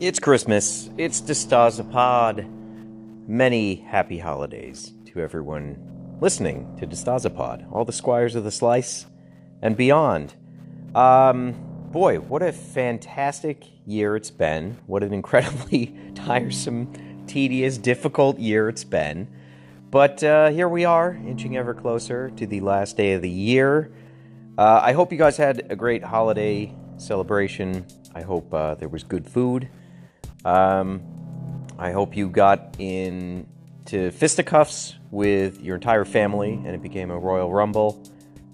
It's Christmas. It's DeStasapod. Many happy holidays to everyone listening to DeStasapod, all the Squires of the Slice and beyond. Boy, what a fantastic year it's been. What an incredibly tiresome, tedious, difficult year it's been. But here we are, inching ever closer to the last day of the year. I hope you guys had a great holiday celebration. I hope there was good food. I hope you got into fisticuffs with your entire family and it became a royal rumble,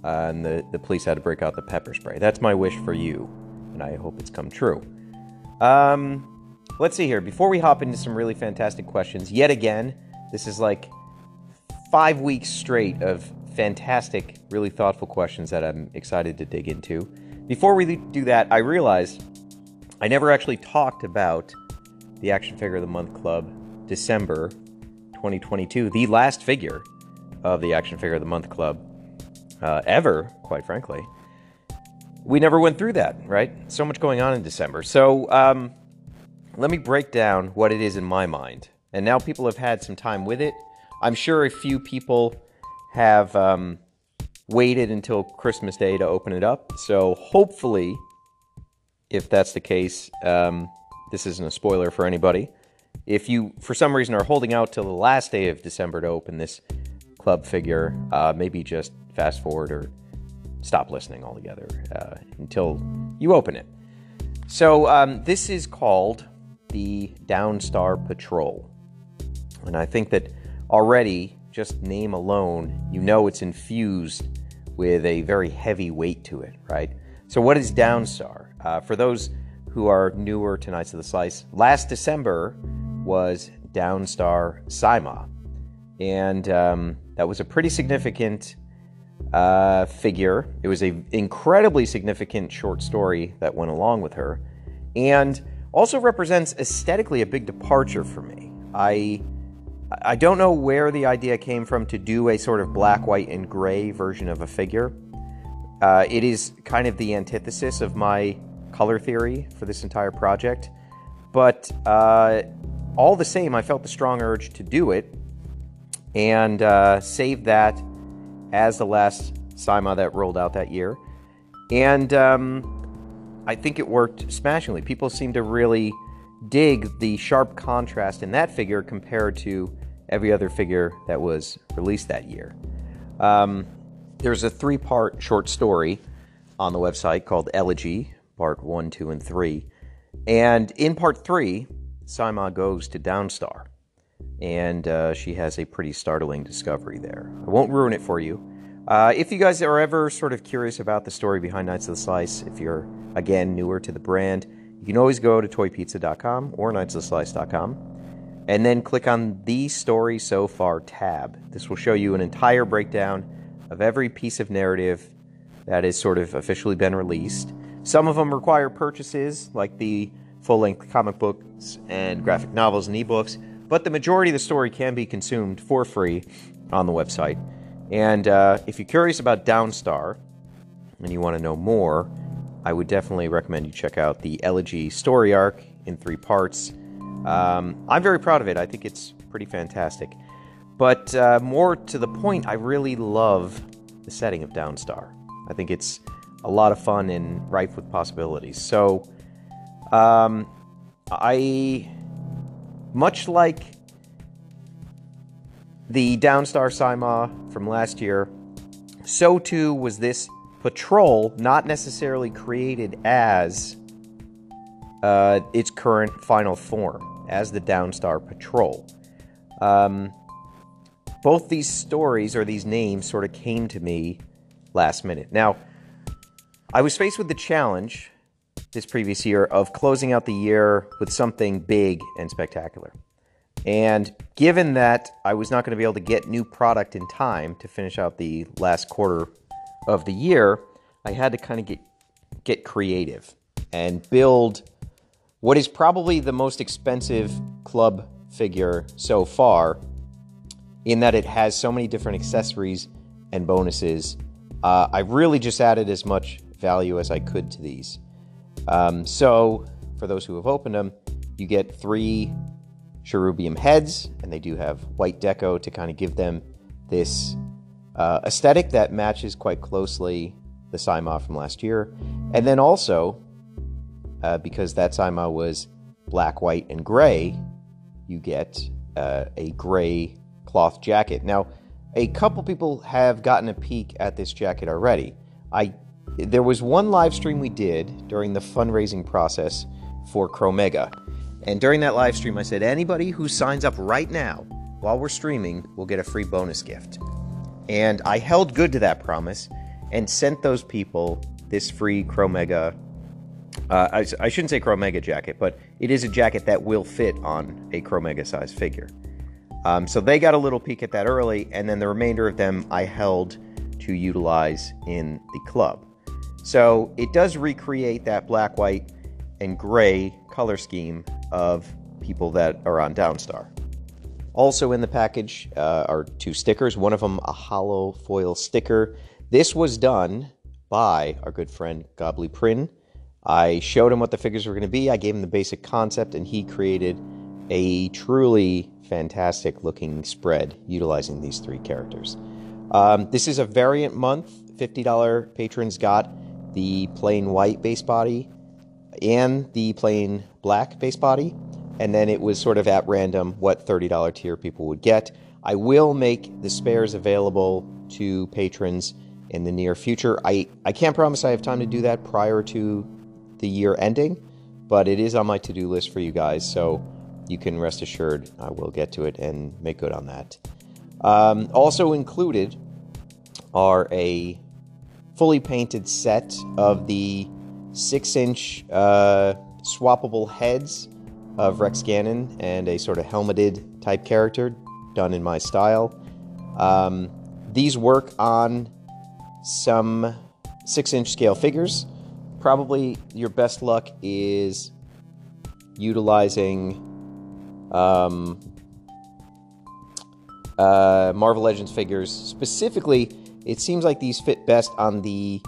and the police had to break out the pepper spray. That's my wish for you, and I hope it's come true. Let's see here. Before we hop into some really fantastic questions, yet again, this is like 5 weeks straight of fantastic, really thoughtful questions that I'm excited to dig into. Before we do that, I realized I never actually talked about the Action Figure of the Month Club December 2022, the last figure of the Action Figure of the Month Club ever, quite frankly. We never went through that, right? So much going on in December. So let me break down what it is in my mind. And now people have had some time with it. I'm sure a few people have waited until Christmas Day to open it up. So hopefully, if that's the case, this isn't a spoiler for anybody. If you, for some reason, are holding out till the last day of December to open this club figure, maybe just fast forward or stop listening altogether until you open it. So this is called the Downstar Patrol. And I think that already, just name alone, you know it's infused with a very heavy weight to it, right? So what is Downstar? For those who are newer to Knights of the Slice, last December was Downstar Saima. And that was a pretty significant figure. It was an incredibly significant short story that went along with her. And also represents aesthetically a big departure for me. I don't know where the idea came from to do a sort of black, white, and gray version of a figure. It is kind of the antithesis of my color theory for this entire project, but all the same, I felt the strong urge to do it and save that as the last Saima that rolled out that year, and I think it worked smashingly. People seem to really dig the sharp contrast in that figure compared to every other figure that was released that year. There's a three-part short story on the website called Elegy, Part 1, 2, and 3. And in Part 3, Saima goes to Downstar. And she has a pretty startling discovery there. I won't ruin it for you. If you guys are ever sort of curious about the story behind Knights of the Slice, if you're, again, newer to the brand, you can always go to ToyPizza.com or NightsOfSlice.com and then click on the Story So Far tab. This will show you an entire breakdown of every piece of narrative that has sort of officially been released. Some of them require purchases, like the full-length comic books and graphic novels and ebooks, but the majority of the story can be consumed for free on the website. And if you're curious about Downstar and you want to know more, I would definitely recommend you check out the Elegy story arc in three parts. I'm very proud of it. I think it's pretty fantastic. But more to the point, I really love the setting of Downstar. I think it's a lot of fun and rife with possibilities. So, much like the Downstar Saima from last year, so too was this patrol, not necessarily created as its current final form, as the Downstar Patrol. Both these stories, or these names, sort of came to me last minute. Now, I was faced with the challenge this previous year of closing out the year with something big and spectacular. And given that I was not going to be able to get new product in time to finish out the last quarter of the year, I had to kind of get creative and build what is probably the most expensive club figure so far, in that it has so many different accessories and bonuses. I really just added as much value as I could to these. So for those who have opened them, you get 3 cherubium heads, and they do have white deco to kind of give them this aesthetic that matches quite closely the Saima from last year. And then also, because that Saima was black, white, and gray, you get a gray cloth jacket. Now, a couple people have gotten a peek at this jacket already. There was one live stream we did during the fundraising process for Chromega. And during that live stream, I said, anybody who signs up right now while we're streaming will get a free bonus gift. And I held good to that promise and sent those people this free Chromega, I shouldn't say Chromega jacket, but it is a jacket that will fit on a Chromega size figure. So they got a little peek at that early, and then the remainder of them I held to utilize in the club. So it does recreate that black, white, and gray color scheme of people that are on Downstar. Also in the package are 2 stickers, one of them a hollow foil sticker. This was done by our good friend Gobbly Pryn. I showed him what the figures were going to be. I gave him the basic concept, and he created a truly fantastic looking spread utilizing these 3 characters. This is a variant month. $50 patrons got the plain white base body and the plain black base body, and then it was sort of at random what $30 tier people would get. I will make the spares available to patrons in the near future. I can't promise I have time to do that prior to the year ending, but it is on my to-do list for you guys, so you can rest assured I will get to it and make good on that. Also included are a fully painted set of the 6-inch swappable heads of Rex Gannon and a sort of helmeted type character done in my style. These work on some 6-inch scale figures. Probably your best luck is utilizing Marvel Legends figures. Specifically, it seems like these fit best on the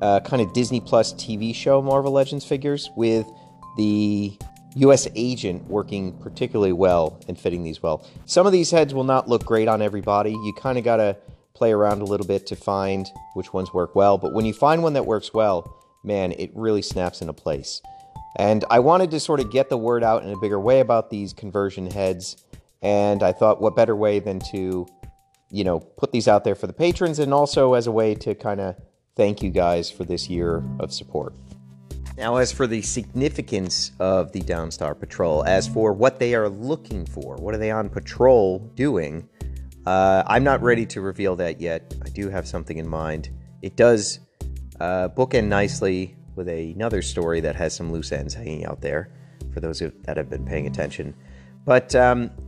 kind of Disney Plus TV show Marvel Legends figures, with the U.S. agent working particularly well and fitting these well. Some of these heads will not look great on everybody. You kind of got to play around a little bit to find which ones work well. But when you find one that works well, man, it really snaps into place. And I wanted to sort of get the word out in a bigger way about these conversion heads. And I thought, what better way than to, you know, put these out there for the patrons, and also as a way to kind of thank you guys for this year of support. Now, as for the significance of the Downstar Patrol, as for what they are looking for, what are they on patrol doing, I'm not ready to reveal that yet. I do have something in mind. It does bookend nicely with another story that has some loose ends hanging out there, for those that have been paying attention. But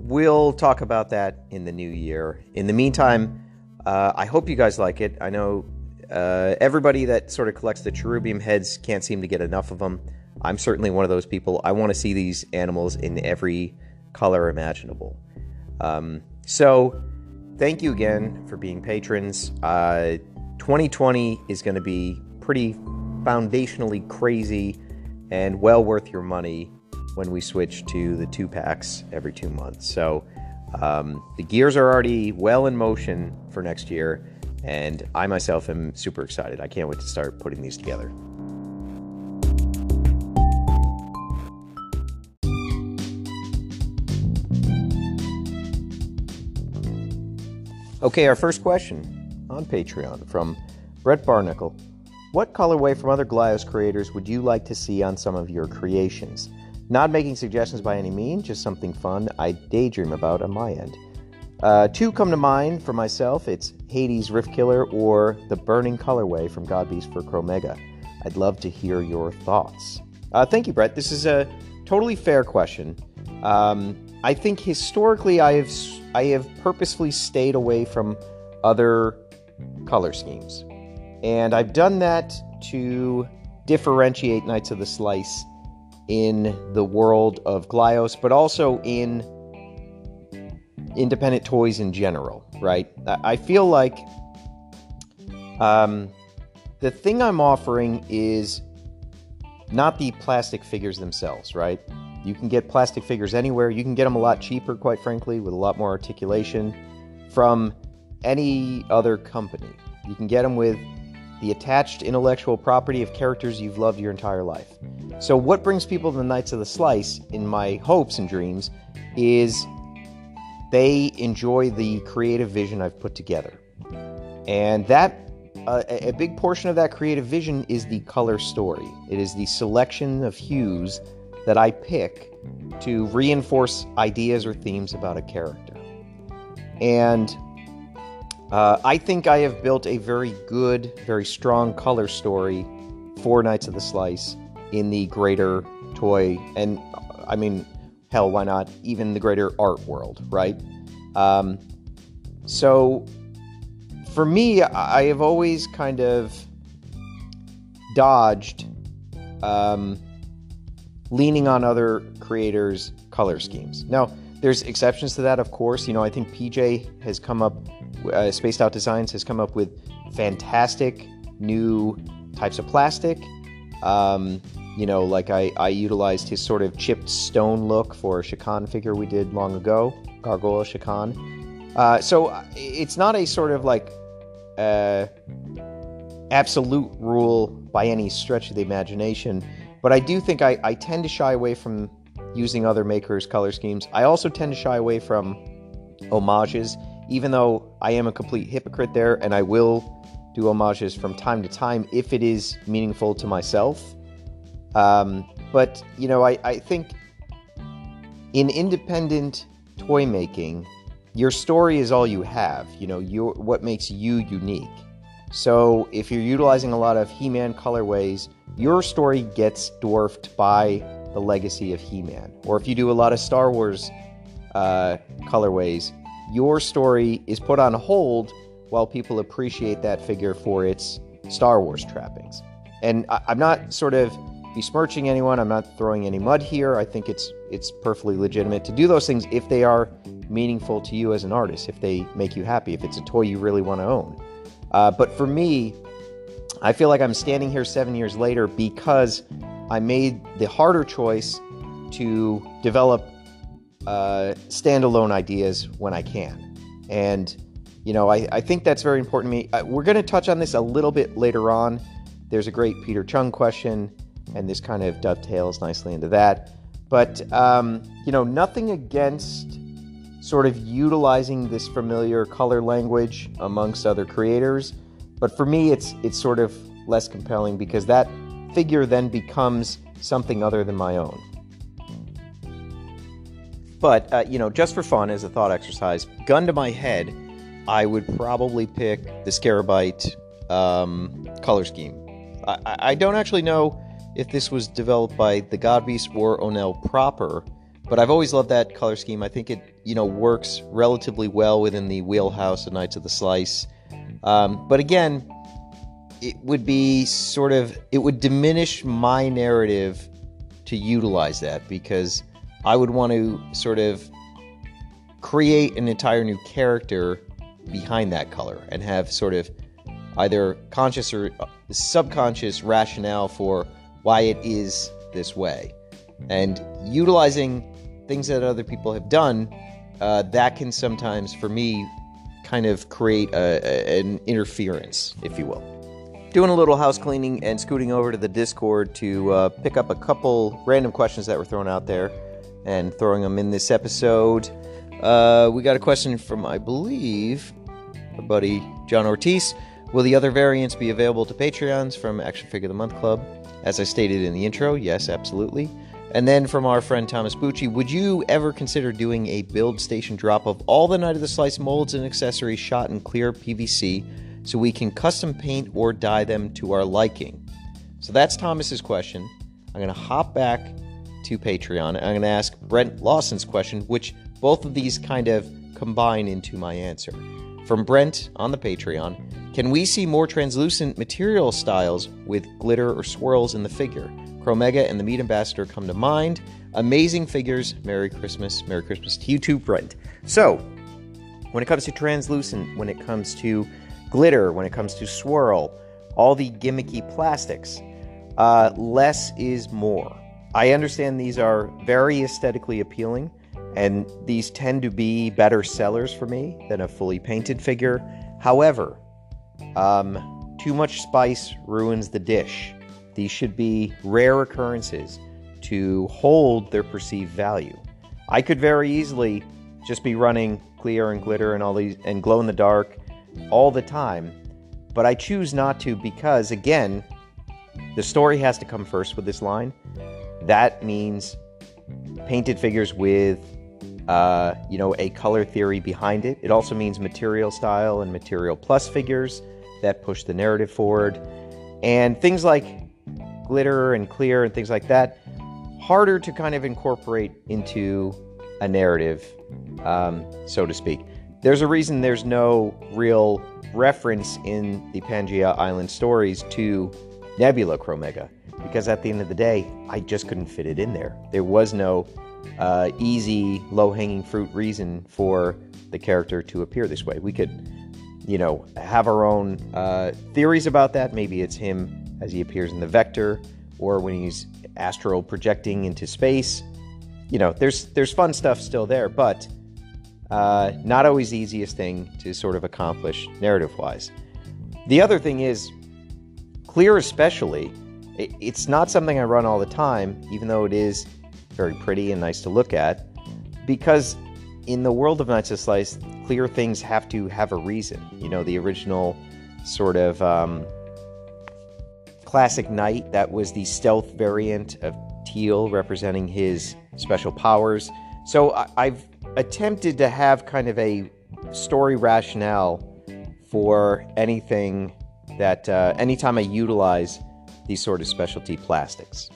we'll talk about that in the new year. In the meantime, I hope you guys like it. I know everybody that sort of collects the cherubium heads can't seem to get enough of them. I'm certainly one of those people. I want to see these animals in every color imaginable. So thank you again for being patrons. 2020 is going to be pretty foundationally crazy and well worth your money when we switch to the 2-packs every 2 months. So the gears are already well in motion for next year, and I myself am super excited. I can't wait to start putting these together. Okay, our first question on Patreon from Brett Barnacle. What colorway from other Glyos creators would you like to see on some of your creations? Not making suggestions by any means, just something fun I daydream about on my end. 2 come to mind for myself. It's Hades Rift Killer or the Burning colorway from Godbeast for Chromega. I'd love to hear your thoughts. Thank you, Brett. This is a totally fair question. I think historically I have purposefully stayed away from other color schemes. And I've done that to differentiate Knights of the Slice in the world of Glyos, but also in independent toys in general, right? I feel like The thing I'm offering is not the plastic figures themselves, right? You can get plastic figures anywhere. You can get them a lot cheaper, quite frankly, with a lot more articulation from any other company. You can get them with the attached intellectual property of characters you've loved your entire life. So what brings people to the Knights of the Slice, in my hopes and dreams, is they enjoy the creative vision I've put together. And that, a big portion of that creative vision is the color story. It is the selection of hues that I pick to reinforce ideas or themes about a character. And I think I have built a very good, very strong color story for Knights of the Slice in the greater toy, and I mean, hell, why not, even the greater art world, right? So for me, I have always kind of dodged leaning on other creators' color schemes. Now, there's exceptions to that, of course. You know, I think PJ has come up, Spaced Out Designs has come up with fantastic new types of plastic. You know, like I utilized his sort of chipped stone look for a Shikan figure we did long ago, Gargoyle Shikan. So it's not a sort of like absolute rule by any stretch of the imagination, but I do think I tend to shy away from using other makers' color schemes. I also tend to shy away from homages, even though I am a complete hypocrite there, and I will do homages from time to time if it is meaningful to myself. But, you know, I think in independent toy making, your story is all you have, you know, what makes you unique. So if you're utilizing a lot of He-Man colorways, your story gets dwarfed by the legacy of He-Man. Or if you do a lot of Star Wars colorways, your story is put on hold while people appreciate that figure for its Star Wars trappings. And I'm not sort of besmirching anyone. I'm not throwing any mud here. I think it's perfectly legitimate to do those things if they are meaningful to you as an artist, if they make you happy, if it's a toy you really want to own. But for me, I feel like I'm standing here 7 years later because I made the harder choice to develop standalone ideas when I can. And, you know, I think that's very important to me. We're going to touch on this a little bit later on. There's a great Peter Chung question, and this kind of dovetails nicely into that. But, you know, nothing against sort of utilizing this familiar color language amongst other creators. But for me, it's sort of less compelling because that figure then becomes something other than my own. But, you know, just for fun, as a thought exercise, gun to my head, I would probably pick the Scarabite color scheme. I don't actually know if this was developed by the Godbeast or O'Neill proper, but I've always loved that color scheme. I think it, you know, works relatively well within the wheelhouse of Knights of the Slice. But again, it would be sort of, it would diminish my narrative to utilize that because I would want to sort of create an entire new character behind that color and have sort of either conscious or subconscious rationale for why it is this way. And utilizing things that other people have done, that can sometimes, for me, kind of create an interference, if you will. Doing a little house cleaning and scooting over to the Discord to pick up a couple random questions that were thrown out there and throwing them in this episode. We got a question from, I believe, our buddy John Ortiz. Will the other variants be available to Patreons from Action Figure of the Month Club? As I stated in the intro, yes, absolutely. And then from our friend Thomas Bucci, would you ever consider doing a build station drop of all the Knight of the Slice molds and accessories shot in clear PVC so we can custom paint or dye them to our liking? So that's Thomas's question. I'm going to hop back to Patreon and I'm going to ask Brent Lawson's question, which both of these kind of combine into my answer. From Brent on the Patreon, can we see more translucent material styles with glitter or swirls in the figure? Chromega and the Meat Ambassador come to mind. Amazing figures. Merry Christmas. Merry Christmas to you too, Brent. So, when it comes to translucent, when it comes to glitter, when it comes to swirl, all the gimmicky plastics. Less is more. I understand these are very aesthetically appealing, and these tend to be better sellers for me than a fully painted figure. However, too much spice ruins the dish. These should be rare occurrences to hold their perceived value. I could very easily just be running clear and glitter and all these and glow in the dark all the time, but I choose not to because, again, the story has to come first with this line. That means painted figures with, a color theory behind it. It also means material style and material plus figures that push the narrative forward. And things like glitter and clear and things like that, harder to kind of incorporate into a narrative, so to speak. There's a reason there's no real reference in the Pangaea Island stories to Nebula Chromega, because at the end of the day, I just couldn't fit it in there. There was no easy, low-hanging fruit reason for the character to appear this way. We could, have our own theories about that. Maybe it's him as he appears in the Vector, or when he's astral projecting into space. There's fun stuff still there, but not always the easiest thing to sort of accomplish narrative-wise. The other thing is, clear especially, it's not something I run all the time, even though it is very pretty and nice to look at, because in the world of Knights of Slice, clear things have to have a reason. The original sort of classic knight, that was the stealth variant of Teal representing his special powers. So I've attempted to have kind of a story rationale for anything that anytime I utilize these sort of specialty plastics.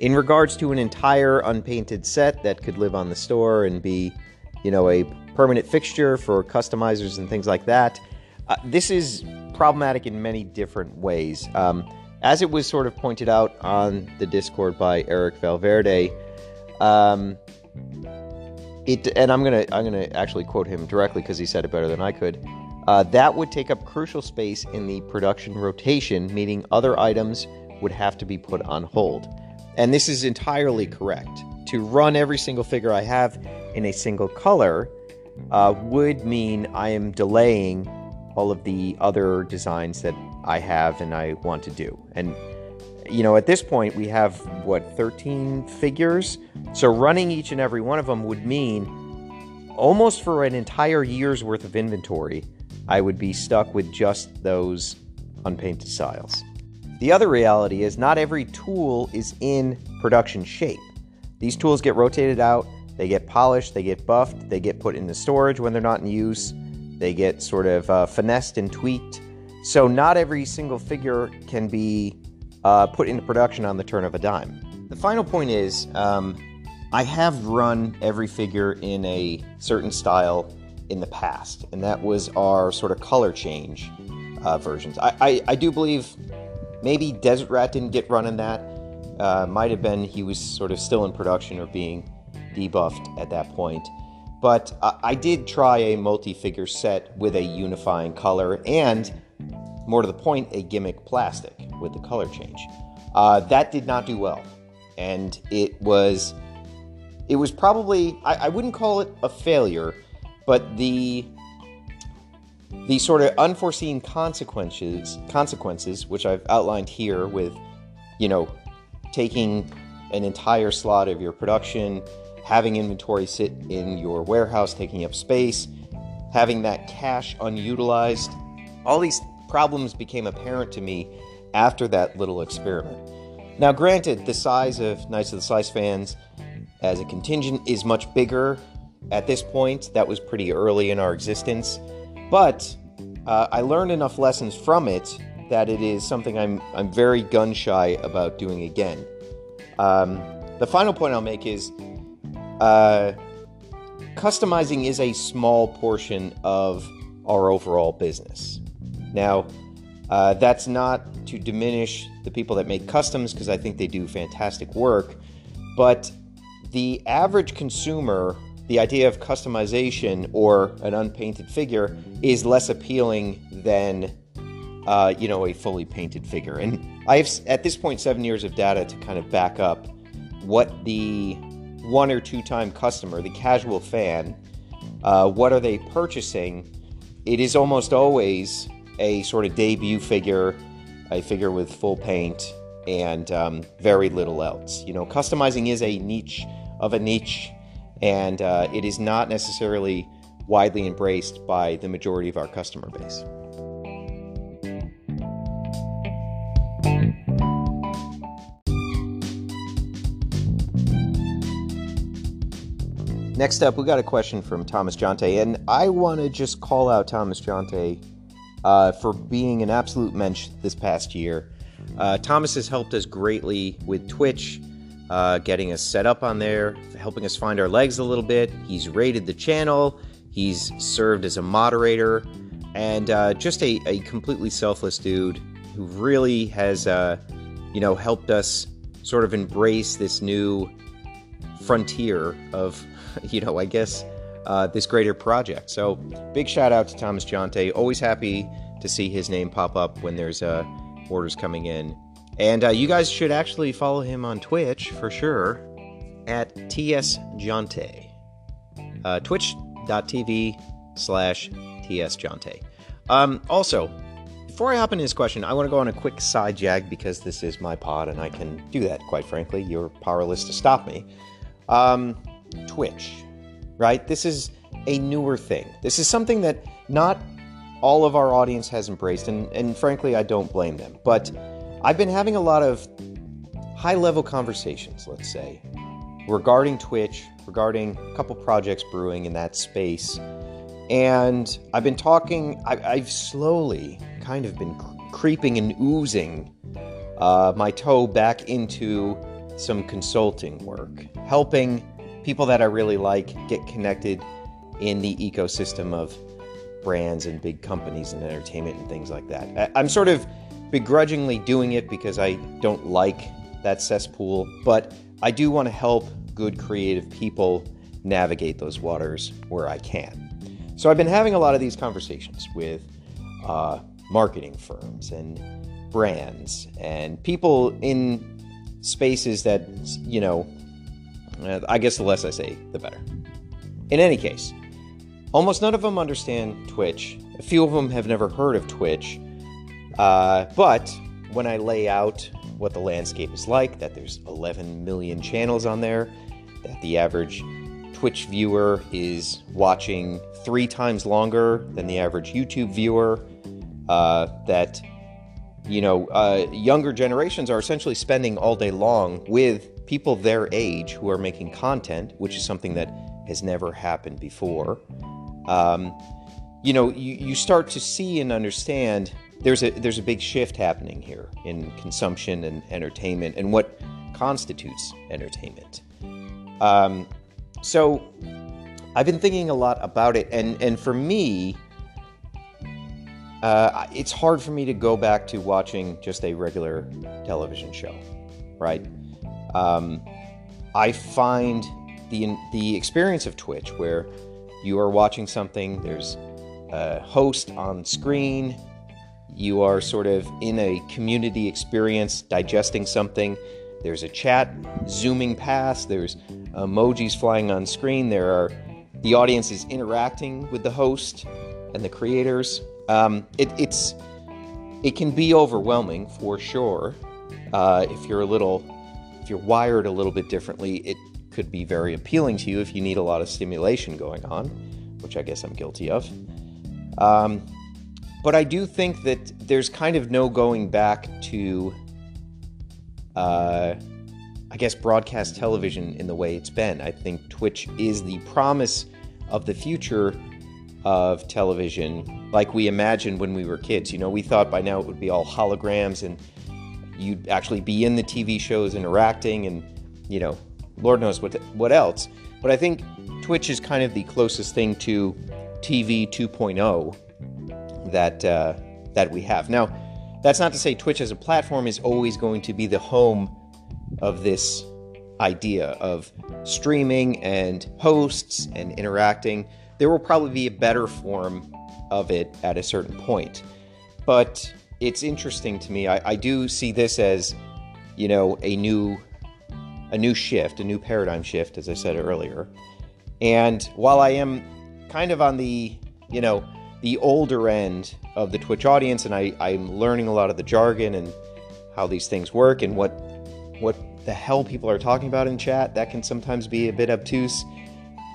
In regards to an entire unpainted set that could live on the store and be, a permanent fixture for customizers and things like that, this is problematic in many different ways. As it was sort of pointed out on the Discord by Eric Valverde, I'm gonna actually quote him directly because he said it better than I could. That would take up crucial space in the production rotation, meaning other items would have to be put on hold. And this is entirely correct. To run every single figure I have in a single color would mean I am delaying all of the other designs that I have and I want to do. And, at this point we have, 13 figures? So running each and every one of them would mean almost for an entire year's worth of inventory, I would be stuck with just those unpainted styles. The other reality is not every tool is in production shape. These tools get rotated out, they get polished, they get buffed, they get put into storage when they're not in use, they get sort of finessed and tweaked. So not every single figure can be put into production on the turn of a dime. The final point is, I have run every figure in a certain style in the past, and that was our sort of color change versions. I do believe maybe Desert Rat didn't get run in that. Might have been he was sort of still in production or being debuffed at that point. But I did try a multi-figure set with a unifying color and, more to the point, a gimmick plastic with the color change. That did not do well, and it was probably, I wouldn't call it a failure, but the sort of unforeseen consequences, which I've outlined here with, taking an entire slot of your production, having inventory sit in your warehouse, taking up space, having that cash unutilized. All these problems became apparent to me after that little experiment. Now, granted, the size of Knights of the Slice fans as a contingent is much bigger at this point. That was pretty early in our existence. But I learned enough lessons from it that it is something I'm very gun-shy about doing again. The final point I'll make is customizing is a small portion of our overall business. Now, that's not to diminish the people that make customs, because I think they do fantastic work, but the average consumer, the idea of customization or an unpainted figure is less appealing than a fully painted figure. And I have, at this point, 7 years of data to kind of back up what the one or two time customer, the casual fan, what are they purchasing? It is almost always a sort of debut figure, a figure with full paint and very little else. You know, customizing is a niche of a niche, and it is not necessarily widely embraced by the majority of our customer base. Next up, we got a question from Thomas Jonte, and I want to just call out Thomas Jonte for being an absolute mensch this past year. Thomas has helped us greatly with Twitch, getting us set up on there, helping us find our legs a little bit. He's raided the channel, he's served as a moderator, and just a completely selfless dude who really has, helped us sort of embrace this new frontier of, this greater project. So big shout out to Thomas Jonte. Always happy to see his name pop up when there's orders coming in. And you guys should actually follow him on Twitch for sure at TSJonte. Twitch.tv/TSJonte. Also, before I hop into his question, I want to go on a quick side jag because this is my pod and I can do that, quite frankly. You're powerless to stop me. Twitch, right? This is a newer thing. This is something that not all of our audience has embraced, and frankly, I don't blame them. But I've been having a lot of high-level conversations, let's say, regarding Twitch, regarding a couple projects brewing in that space. And I've been talking, I've slowly kind of been creeping and oozing my toe back into some consulting work, helping people that I really like get connected in the ecosystem of brands and big companies and entertainment and things like that. I'm sort of begrudgingly doing it because I don't like that cesspool, but I do want to help good creative people navigate those waters where I can. So I've been having a lot of these conversations with marketing firms and brands and people in spaces that, I guess the less I say, the better. In any case, almost none of them understand Twitch. A few of them have never heard of Twitch. But when I lay out what the landscape is like, that there's 11 million channels on there, that the average Twitch viewer is watching 3 times longer than the average YouTube viewer, that younger generations are essentially spending all day long with people their age who are making content, which is something that has never happened before. You start to see and understand there's a big shift happening here in consumption and entertainment and what constitutes entertainment. So I've been thinking a lot about it, and for me, it's hard for me to go back to watching just a regular television show, right? I find the experience of Twitch, where you are watching something, there's a host on screen, you are sort of in a community experience, digesting something, there's a chat zooming past, there's emojis flying on screen, the audience is interacting with the host and the creators. It can be overwhelming for sure. If you're wired a little bit differently, it could be very appealing to you if you need a lot of stimulation going on, which I guess I'm guilty of. But I do think that there's kind of no going back to, broadcast television in the way it's been. I think Twitch is the promise of the future of television like we imagined when we were kids. We thought by now it would be all holograms and you'd actually be in the TV shows interacting and, Lord knows what else. But I think Twitch is kind of the closest thing to TV 2.0 that we have. Now, that's not to say Twitch as a platform is always going to be the home of this idea of streaming and hosts and interacting. There will probably be a better form of it at a certain point. But it's interesting to me. I do see this as, you know, a new shift, a new paradigm shift, as I said earlier. And while I am kind of on the, you know, the older end of the Twitch audience, and I'm learning a lot of the jargon and how these things work and what the hell people are talking about in chat, that can sometimes be a bit obtuse.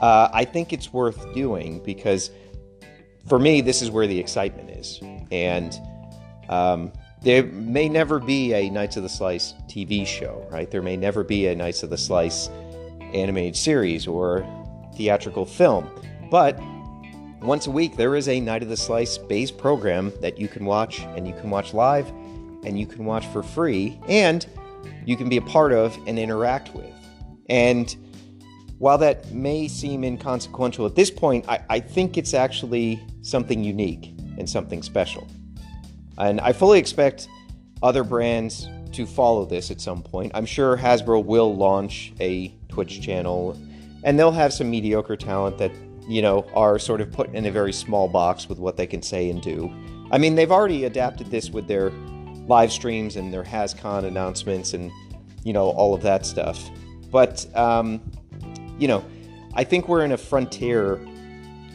I think it's worth doing because, for me, this is where the excitement is. And there may never be a Knights of the Slice TV show, right? There may never be a Knights of the Slice animated series or theatrical film. But once a week, there is a Knight of the Slice-based program that you can watch, and you can watch live, and you can watch for free, and you can be a part of and interact with. And while that may seem inconsequential at this point, I think it's actually something unique and something special. And I fully expect other brands to follow this at some point. I'm sure Hasbro will launch a Twitch channel, and they'll have some mediocre talent that, you know, are sort of put in a very small box with what they can say and do. I mean, they've already adapted this with their live streams and their HasCon announcements and, you know, all of that stuff. But, you know, I think we're in a frontier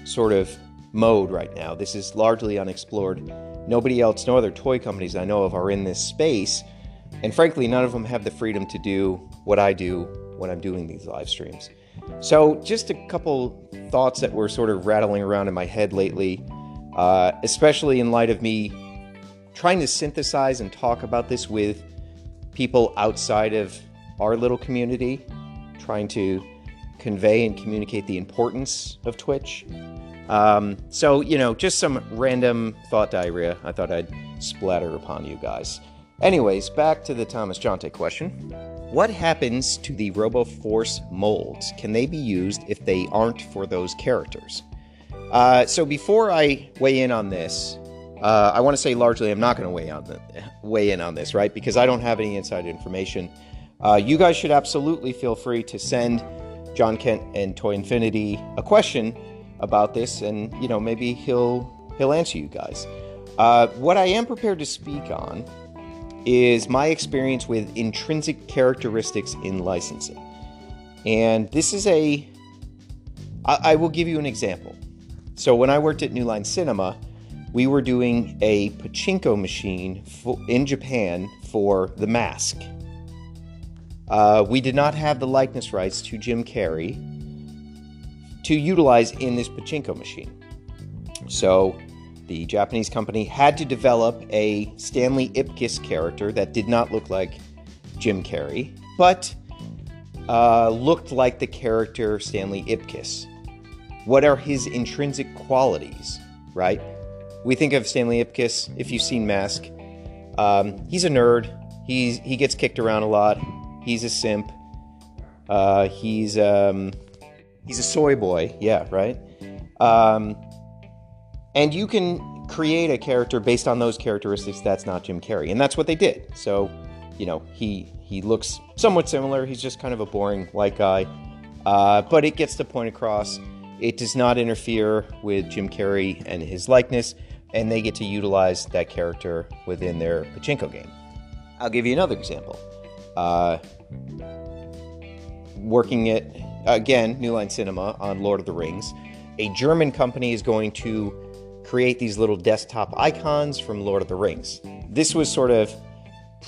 sort of mode right now. This is largely unexplored. Nobody else, no other toy companies I know of are in this space. And frankly, none of them have the freedom to do what I do when I'm doing these live streams. So just a couple thoughts that were sort of rattling around in my head lately, especially in light of me trying to synthesize and talk about this with people outside of our little community, trying to convey and communicate the importance of Twitch. So, you know, just some random thought diarrhea I thought I'd splatter upon you guys. Anyways, back to the Thomas Jonte question. What happens to the Robo Force molds? Can they be used if they aren't for those characters? So before I weigh in on this, I want to say largely I'm not going to weigh in on this, right? Because I don't have any inside information. You guys should absolutely feel free to send John Kent and Toy Infinity a question about this, and, you know, maybe he'll answer you guys. What I am prepared to speak on is my experience with intrinsic characteristics in licensing. And this is I will give you an example. So when I worked at New Line Cinema, we were doing a pachinko machine in Japan for The Mask. We did not have the likeness rights to Jim Carrey to utilize in this pachinko machine. So the Japanese company had to develop a Stanley Ipkiss character that did not look like Jim Carrey, but looked like the character Stanley Ipkiss. What are his intrinsic qualities, right? We think of Stanley Ipkiss, if you've seen Mask, he's a nerd, he gets kicked around a lot, he's a simp, he's a soy boy, yeah, right? And you can create a character based on those characteristics that's not Jim Carrey, and that's what they did. So, you know, he looks somewhat similar, he's just kind of a boring white guy, but it gets the point across. It does not interfere with Jim Carrey and his likeness, and they get to utilize that character within their pachinko game. I'll give you another example. Working at, again, New Line Cinema on Lord of the Rings, a German company is going to create these little desktop icons from Lord of the Rings. This was sort of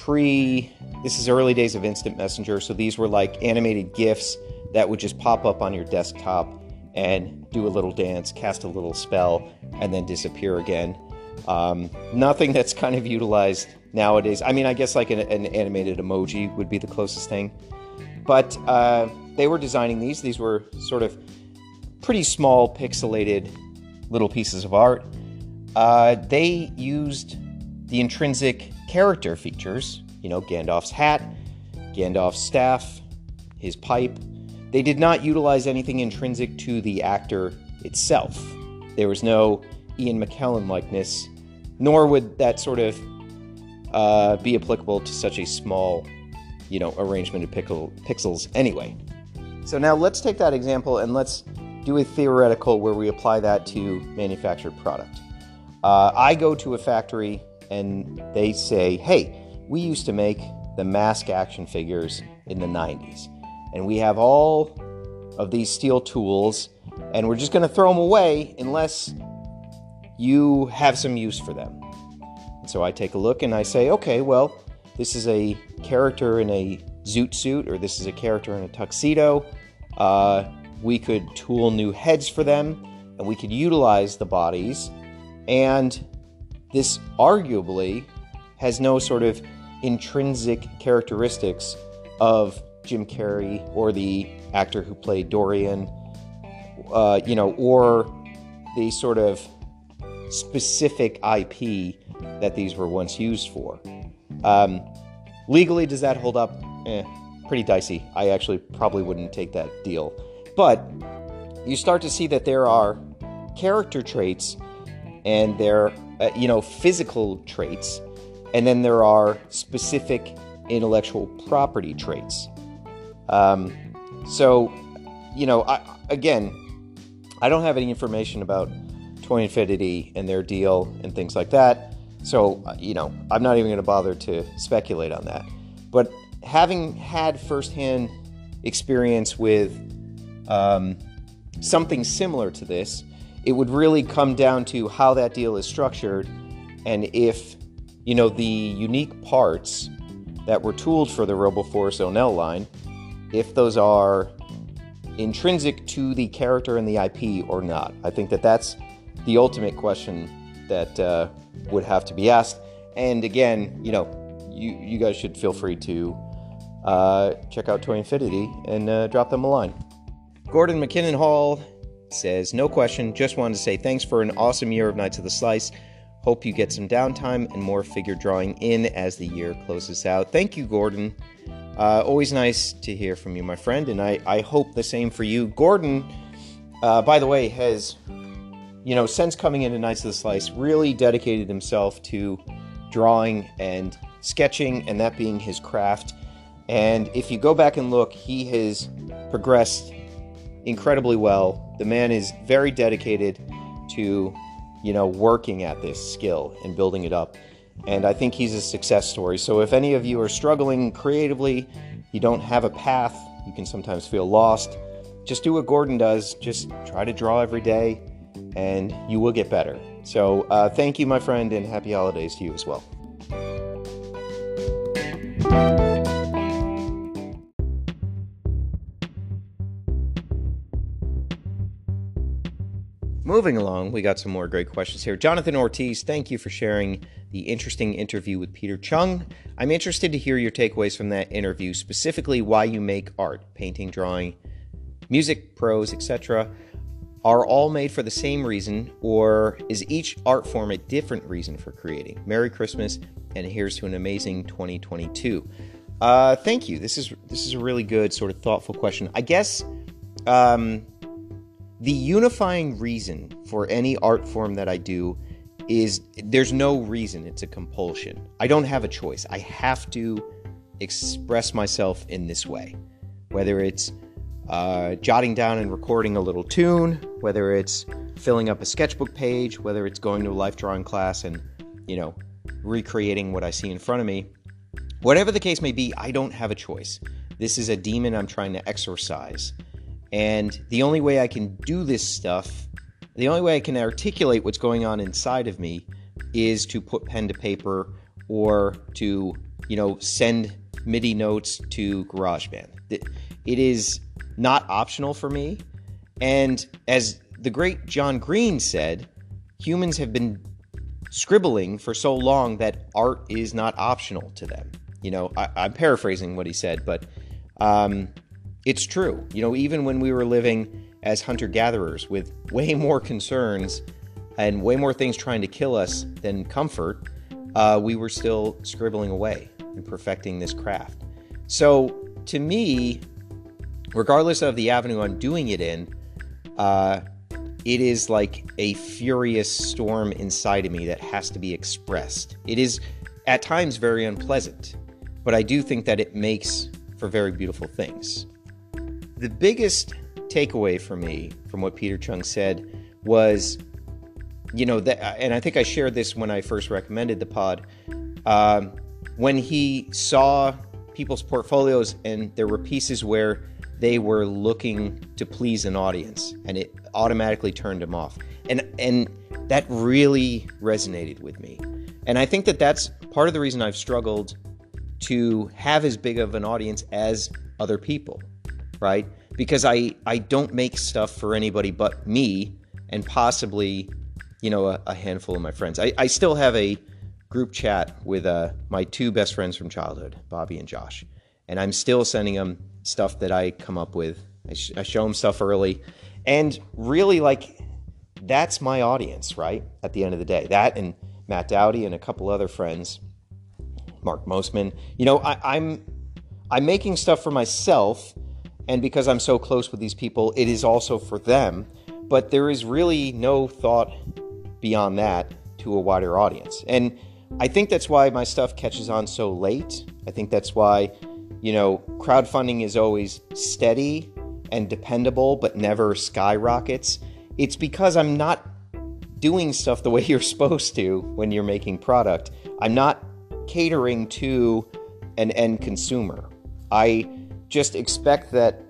this is early days of Instant Messenger, so these were like animated GIFs that would just pop up on your desktop and do a little dance, cast a little spell, and then disappear again. Nothing that's kind of utilized nowadays. I mean, I guess like an animated emoji would be the closest thing. But they were designing these. These were sort of pretty small, pixelated little pieces of art. They used the intrinsic character features, you know, Gandalf's hat, Gandalf's staff, his pipe. They did not utilize anything intrinsic to the actor itself. There was no Ian McKellen likeness, nor would that sort of be applicable to such a small, you know, arrangement of pixels anyway. So now let's take that example and let's do a theoretical where we apply that to manufactured product. I go to a factory and they say, hey, we used to make the Mask action figures in the 90s, and we have all of these steel tools, and we're just going to throw them away unless you have some use for them. And so I take a look and I say, okay, well, this is a character in a zoot suit, or this is a character in a tuxedo. We could tool new heads for them, and we could utilize the bodies, and this arguably has no sort of intrinsic characteristics of Jim Carrey or the actor who played Dorian, or the sort of specific IP that these were once used for. Legally, does that hold up? Pretty dicey. I actually probably wouldn't take that deal. But you start to see that there are character traits and there physical traits, and then there are specific intellectual property traits. I don't have any information about Toy Infinity and their deal and things like that, so, I'm not even going to bother to speculate on that. But having had firsthand experience with something similar to this, it would really come down to how that deal is structured, and if, the unique parts that were tooled for the Robo Force O'Neill line, if those are intrinsic to the character and the IP or not. I think that that's the ultimate question that would have to be asked. And again, you guys should feel free to check out Toy Infinity and drop them a line. Gordon McKinnon Hall says, no question, just wanted to say thanks for an awesome year of Knights of the Slice. Hope you get some downtime and more figure drawing in as the year closes out. Thank you, Gordon. Always nice to hear from you, my friend, and I hope the same for you. Gordon, by the way, has, since coming into Knights of the Slice, really dedicated himself to drawing and sketching, and that being his craft. And if you go back and look, he has progressed incredibly well. The man is very dedicated to, working at this skill and building it up. And I think he's a success story. So if any of you are struggling creatively, you don't have a path, you can sometimes feel lost, just do what Gordon does. Just try to draw every day and you will get better. So thank you, my friend, and happy holidays to you as well. Moving along, we got some more great questions here. Jonathan Ortiz, thank you for sharing the interesting interview with Peter Chung. I'm interested to hear your takeaways from that interview, specifically why you make art. Painting, drawing, music, prose, etc. are all made for the same reason, or is each art form a different reason for creating? Merry Christmas, and here's to an amazing 2022. Thank you. This is a really good sort of thoughtful question. I guess... the unifying reason for any art form that I do is there's no reason. It's a compulsion. I don't have a choice. I have to express myself in this way, whether it's jotting down and recording a little tune, whether it's filling up a sketchbook page, whether it's going to a life drawing class and, recreating what I see in front of me. Whatever the case may be, I don't have a choice. This is a demon I'm trying to exorcise. And the only way I can do this stuff, the only way I can articulate what's going on inside of me is to put pen to paper or to, send MIDI notes to GarageBand. It is not optional for me. And as the great John Green said, humans have been scribbling for so long that art is not optional to them. I'm paraphrasing what he said, but... it's true. Even when we were living as hunter-gatherers with way more concerns and way more things trying to kill us than comfort, we were still scribbling away and perfecting this craft. So to me, regardless of the avenue I'm doing it in, it is like a furious storm inside of me that has to be expressed. It is at times very unpleasant, but I do think that it makes for very beautiful things. The biggest takeaway for me from what Peter Chung said was you know, that, and I think I shared this when I first recommended the pod, when he saw people's portfolios and there were pieces where they were looking to please an audience, and it automatically turned him off. And that really resonated with me. And I think that that's part of the reason I've struggled to have as big of an audience as other people, right? Because I don't make stuff for anybody but me and possibly, you know, a handful of my friends. I still have a group chat with my two best friends from childhood, Bobby and Josh. And I'm still sending them stuff that I come up with. I show them stuff early. And really, like, that's my audience, right? At the end of the day. That and Matt Dowdy and a couple other friends, Mark Mosman. You know, I'm making stuff for myself, and because I'm so close with these people, it is also for them. But there is really no thought beyond that to a wider audience. And I think that's why my stuff catches on so late. I think that's why, you know, crowdfunding is always steady and dependable, but never skyrockets. It's because I'm not doing stuff the way you're supposed to when you're making product. I'm not catering to an end consumer. I just expect that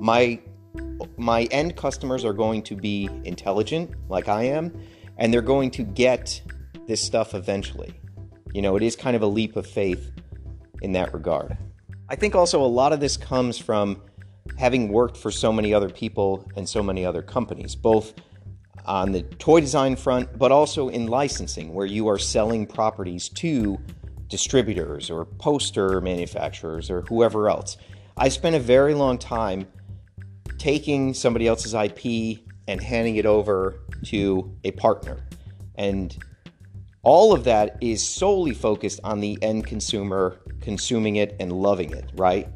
my end customers are going to be intelligent, like I am, and they're going to get this stuff eventually. You know, it is kind of a leap of faith in that regard. I think also a lot of this comes from having worked for so many other people and so many other companies, both on the toy design front, but also in licensing, where you are selling properties to distributors or poster manufacturers or whoever else. I spent a very long time taking somebody else's IP and handing it over to a partner. And all of that is solely focused on the end consumer consuming it and loving it, right?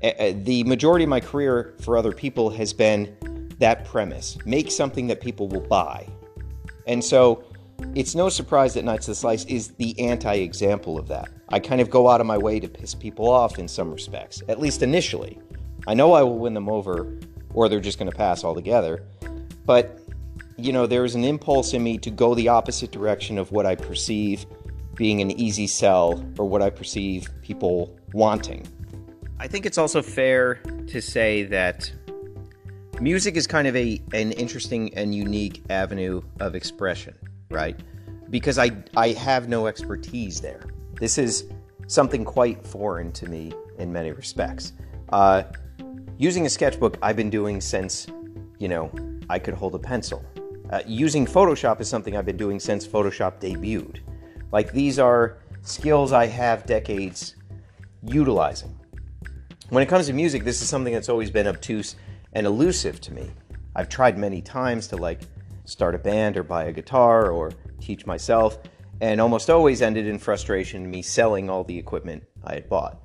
The majority of my career for other people has been that premise. Make something that people will buy. And so it's no surprise that Knights of the Slice is the anti-example of that. I kind of go out of my way to piss people off in some respects, at least initially. I know I will win them over, or they're just going to pass altogether. But, you know, there is an impulse in me to go the opposite direction of what I perceive being an easy sell, or what I perceive people wanting. I think it's also fair to say that music is kind of an interesting and unique avenue of expression, right? Because I have no expertise there. This is something quite foreign to me in many respects. Using a sketchbook, I've been doing since, you know, I could hold a pencil. Using Photoshop is something I've been doing since Photoshop debuted. Like, these are skills I have decades utilizing. When it comes to music, this is something that's always been obtuse and elusive to me. I've tried many times to, like, start a band or buy a guitar or teach myself, and almost always ended in frustration, me selling all the equipment I had bought.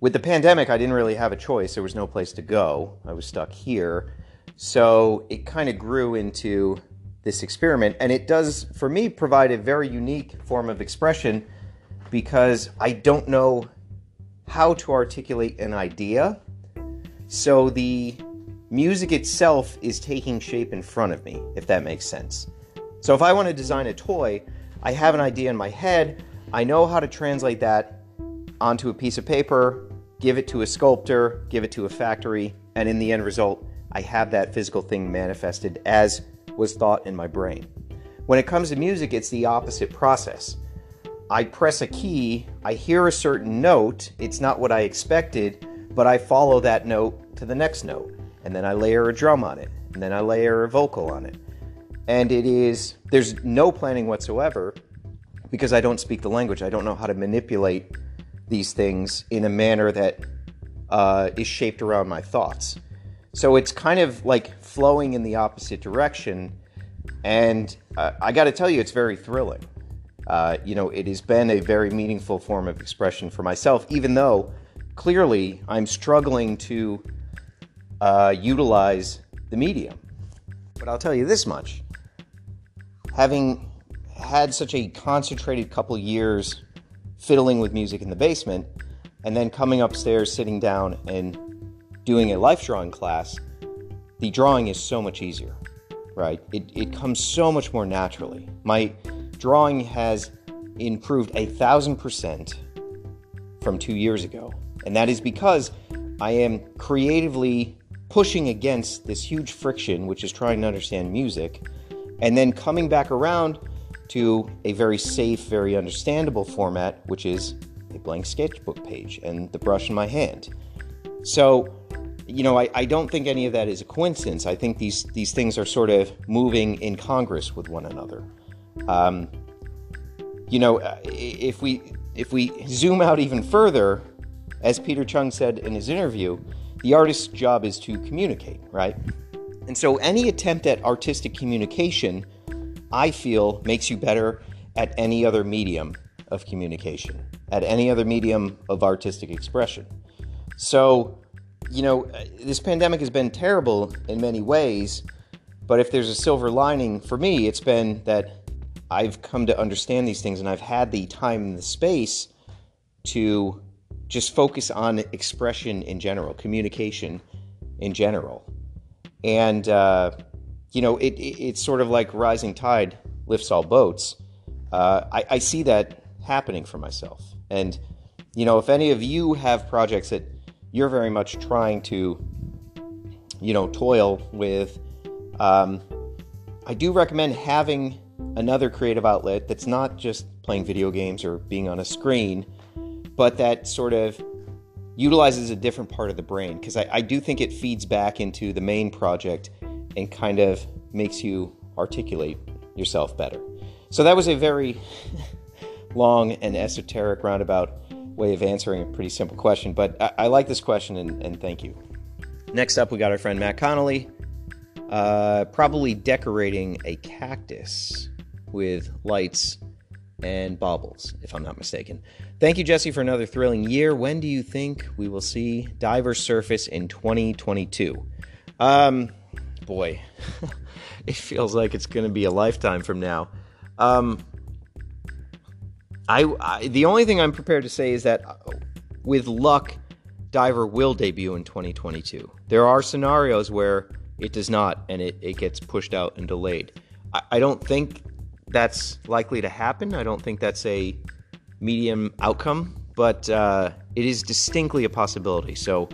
With the pandemic, I didn't really have a choice. There was no place to go. I was stuck here. So it kind of grew into this experiment, and it does, for me, provide a very unique form of expression, because I don't know how to articulate an idea. So the music itself is taking shape in front of me, if that makes sense. So if I want to design a toy, I have an idea in my head. I know how to translate that onto a piece of paper, give it to a sculptor, give it to a factory, and in the end result, I have that physical thing manifested as was thought in my brain. When it comes to music, it's the opposite process. I press a key, I hear a certain note, it's not what I expected, but I follow that note to the next note, and then I layer a drum on it, and then I layer a vocal on it. And it is, there's no planning whatsoever, because I don't speak the language. I don't know how to manipulate these things in a manner that is shaped around my thoughts. So it's kind of like flowing in the opposite direction, and I gotta tell you, it's very thrilling. You know, it has been a very meaningful form of expression for myself, even though clearly I'm struggling to utilize the medium. But I'll tell you this much. Having had such a concentrated couple years fiddling with music in the basement, and then coming upstairs, sitting down, and doing a life drawing class, the drawing is so much easier. right? It comes so much more naturally. My drawing has improved 1,000% from 2 years ago, and that is because I am creatively pushing against this huge friction, which is trying to understand music, and then coming back around to a very safe, very understandable format, which is a blank sketchbook page and the brush in my hand. So, you know, I don't think any of that is a coincidence. I think these things are sort of moving in congruence with one another. You know, if we zoom out even further, as Peter Chung said in his interview, the artist's job is to communicate, right? And so any attempt at artistic communication, I feel, makes you better at any other medium of communication, at any other medium of artistic expression. So, you know, this pandemic has been terrible in many ways, but if there's a silver lining for me, it's been that I've come to understand these things, and I've had the time and the space to just focus on expression in general, communication in general. And, you know, it's sort of like rising tide lifts all boats. I see that happening for myself. And, you know, if any of you have projects that you're very much trying to, you know, toil with, I do recommend having another creative outlet that's not just playing video games or being on a screen, but that sort of utilizes a different part of the brain, because I do think it feeds back into the main project and kind of makes you articulate yourself better. So that was a very long and esoteric roundabout way of answering a pretty simple question, but I like this question, and thank you. Next up, we got our friend Matt Connolly, probably decorating a cactus with lights and baubles, if I'm not mistaken. Thank you, Jesse, for another thrilling year. When do you think we will see Diver surface in 2022? Boy, it feels like it's going to be a lifetime from now. I the only thing I'm prepared to say is that with luck, Diver will debut in 2022. There are scenarios where it does not, and it gets pushed out and delayed. I don't think that's likely to happen. I don't think that's a medium outcome, but it is distinctly a possibility. So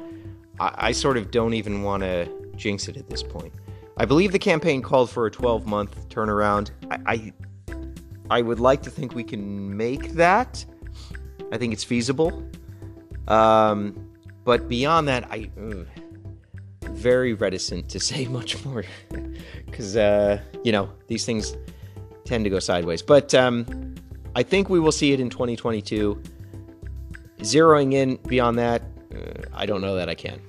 I sort of don't even want to jinx it at this point. I believe the campaign called for a 12-month turnaround. I would like to think we can make that. I think it's feasible. But beyond that, I'm very reticent to say much more because, you know, these things tend to go sideways. But I think we will see it in 2022. Zeroing in beyond that, I don't know that I can.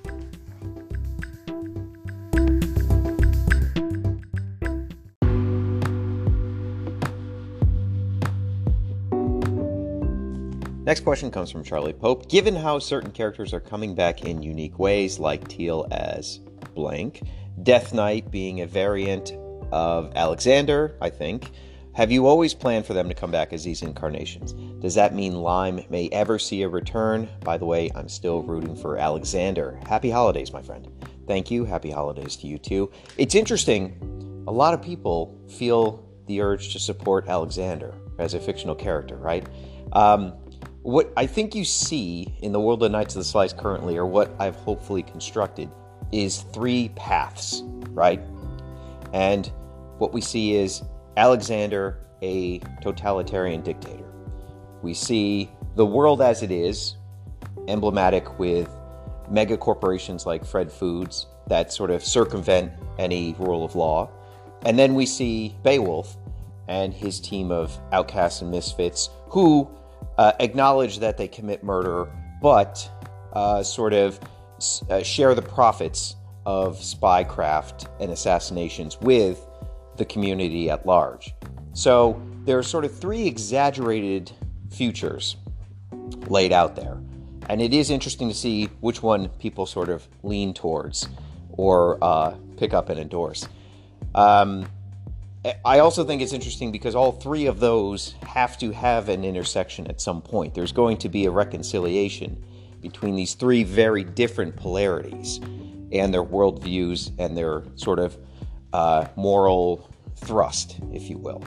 Next question comes from Charlie Pope. Given how certain characters are coming back in unique ways, like Teal as blank, Death Knight being a variant of Alexander, I think, have you always planned for them to come back as these incarnations? Does that mean Lime may ever see a return? By the way, I'm still rooting for Alexander. Happy holidays, my friend. Thank you. Happy holidays to you, too. It's interesting. A lot of people feel the urge to support Alexander as a fictional character, right? What I think you see in the world of Knights of the Slice currently, or what I've hopefully constructed, is three paths, right? And what we see is Alexander, a totalitarian dictator. We see the world as it is, emblematic with mega corporations like Fred Foods that sort of circumvent any rule of law. And then we see Beowulf and his team of outcasts and misfits who acknowledge that they commit murder, but sort of share the profits of spycraft and assassinations with the community at large. So there are sort of three exaggerated futures laid out there. And it is interesting to see which one people sort of lean towards or pick up and endorse. I also think it's interesting because all three of those have to have an intersection at some point. There's going to be a reconciliation between these three very different polarities and their worldviews and their sort of moral thrust, if you will.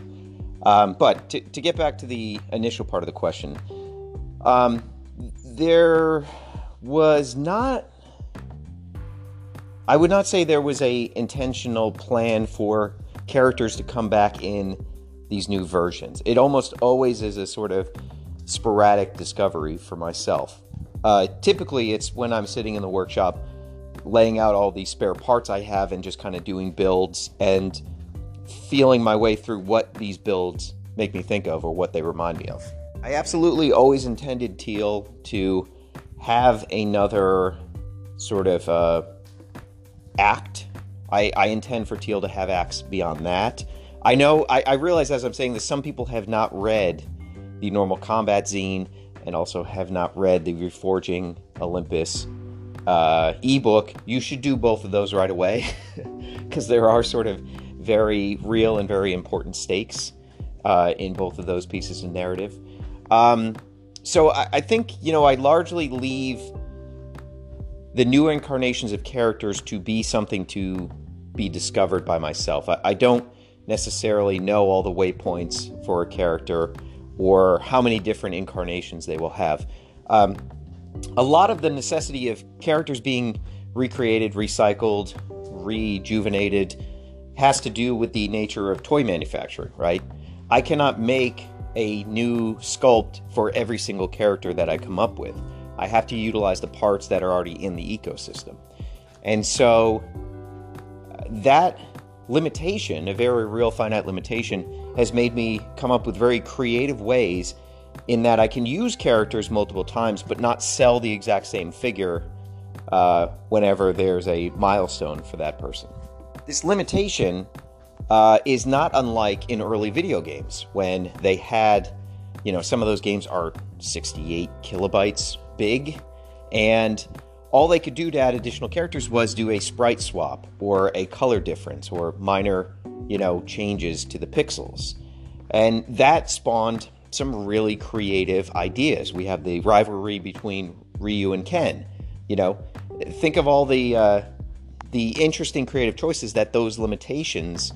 But to get back to the initial part of the question, there was not... I would not say there was a intentional plan for characters to come back in these new versions. It almost always is a sort of sporadic discovery for myself. Typically, it's when I'm sitting in the workshop laying out all these spare parts I have and just kind of doing builds and feeling my way through what these builds make me think of or what they remind me of. I absolutely always intended Teal to have another sort of act. I intend for Teal to have acts beyond that. I know, I realize as I'm saying this, some people have not read the Normal Combat zine and also have not read the Reforging Olympus ebook. You should do both of those right away because there are sort of very real and very important stakes in both of those pieces of narrative. So I think, you know, I largely leave the new incarnations of characters to be something to be discovered by myself. I don't necessarily know all the waypoints for a character or how many different incarnations they will have. A lot of the necessity of characters being recreated, recycled, rejuvenated has to do with the nature of toy manufacturing, right? I cannot make a new sculpt for every single character that I come up with. I have to utilize the parts that are already in the ecosystem. And so that limitation, a very real finite limitation, has made me come up with very creative ways in that I can use characters multiple times but not sell the exact same figure whenever there's a milestone for that person. This limitation is not unlike in early video games when they had, you know, some of those games are 68 kilobytes big, and all they could do to add additional characters was do a sprite swap or a color difference or minor, you know, changes to the pixels. And that spawned some really creative ideas. We have the rivalry between Ryu and Ken. You know, think of all the interesting creative choices that those limitations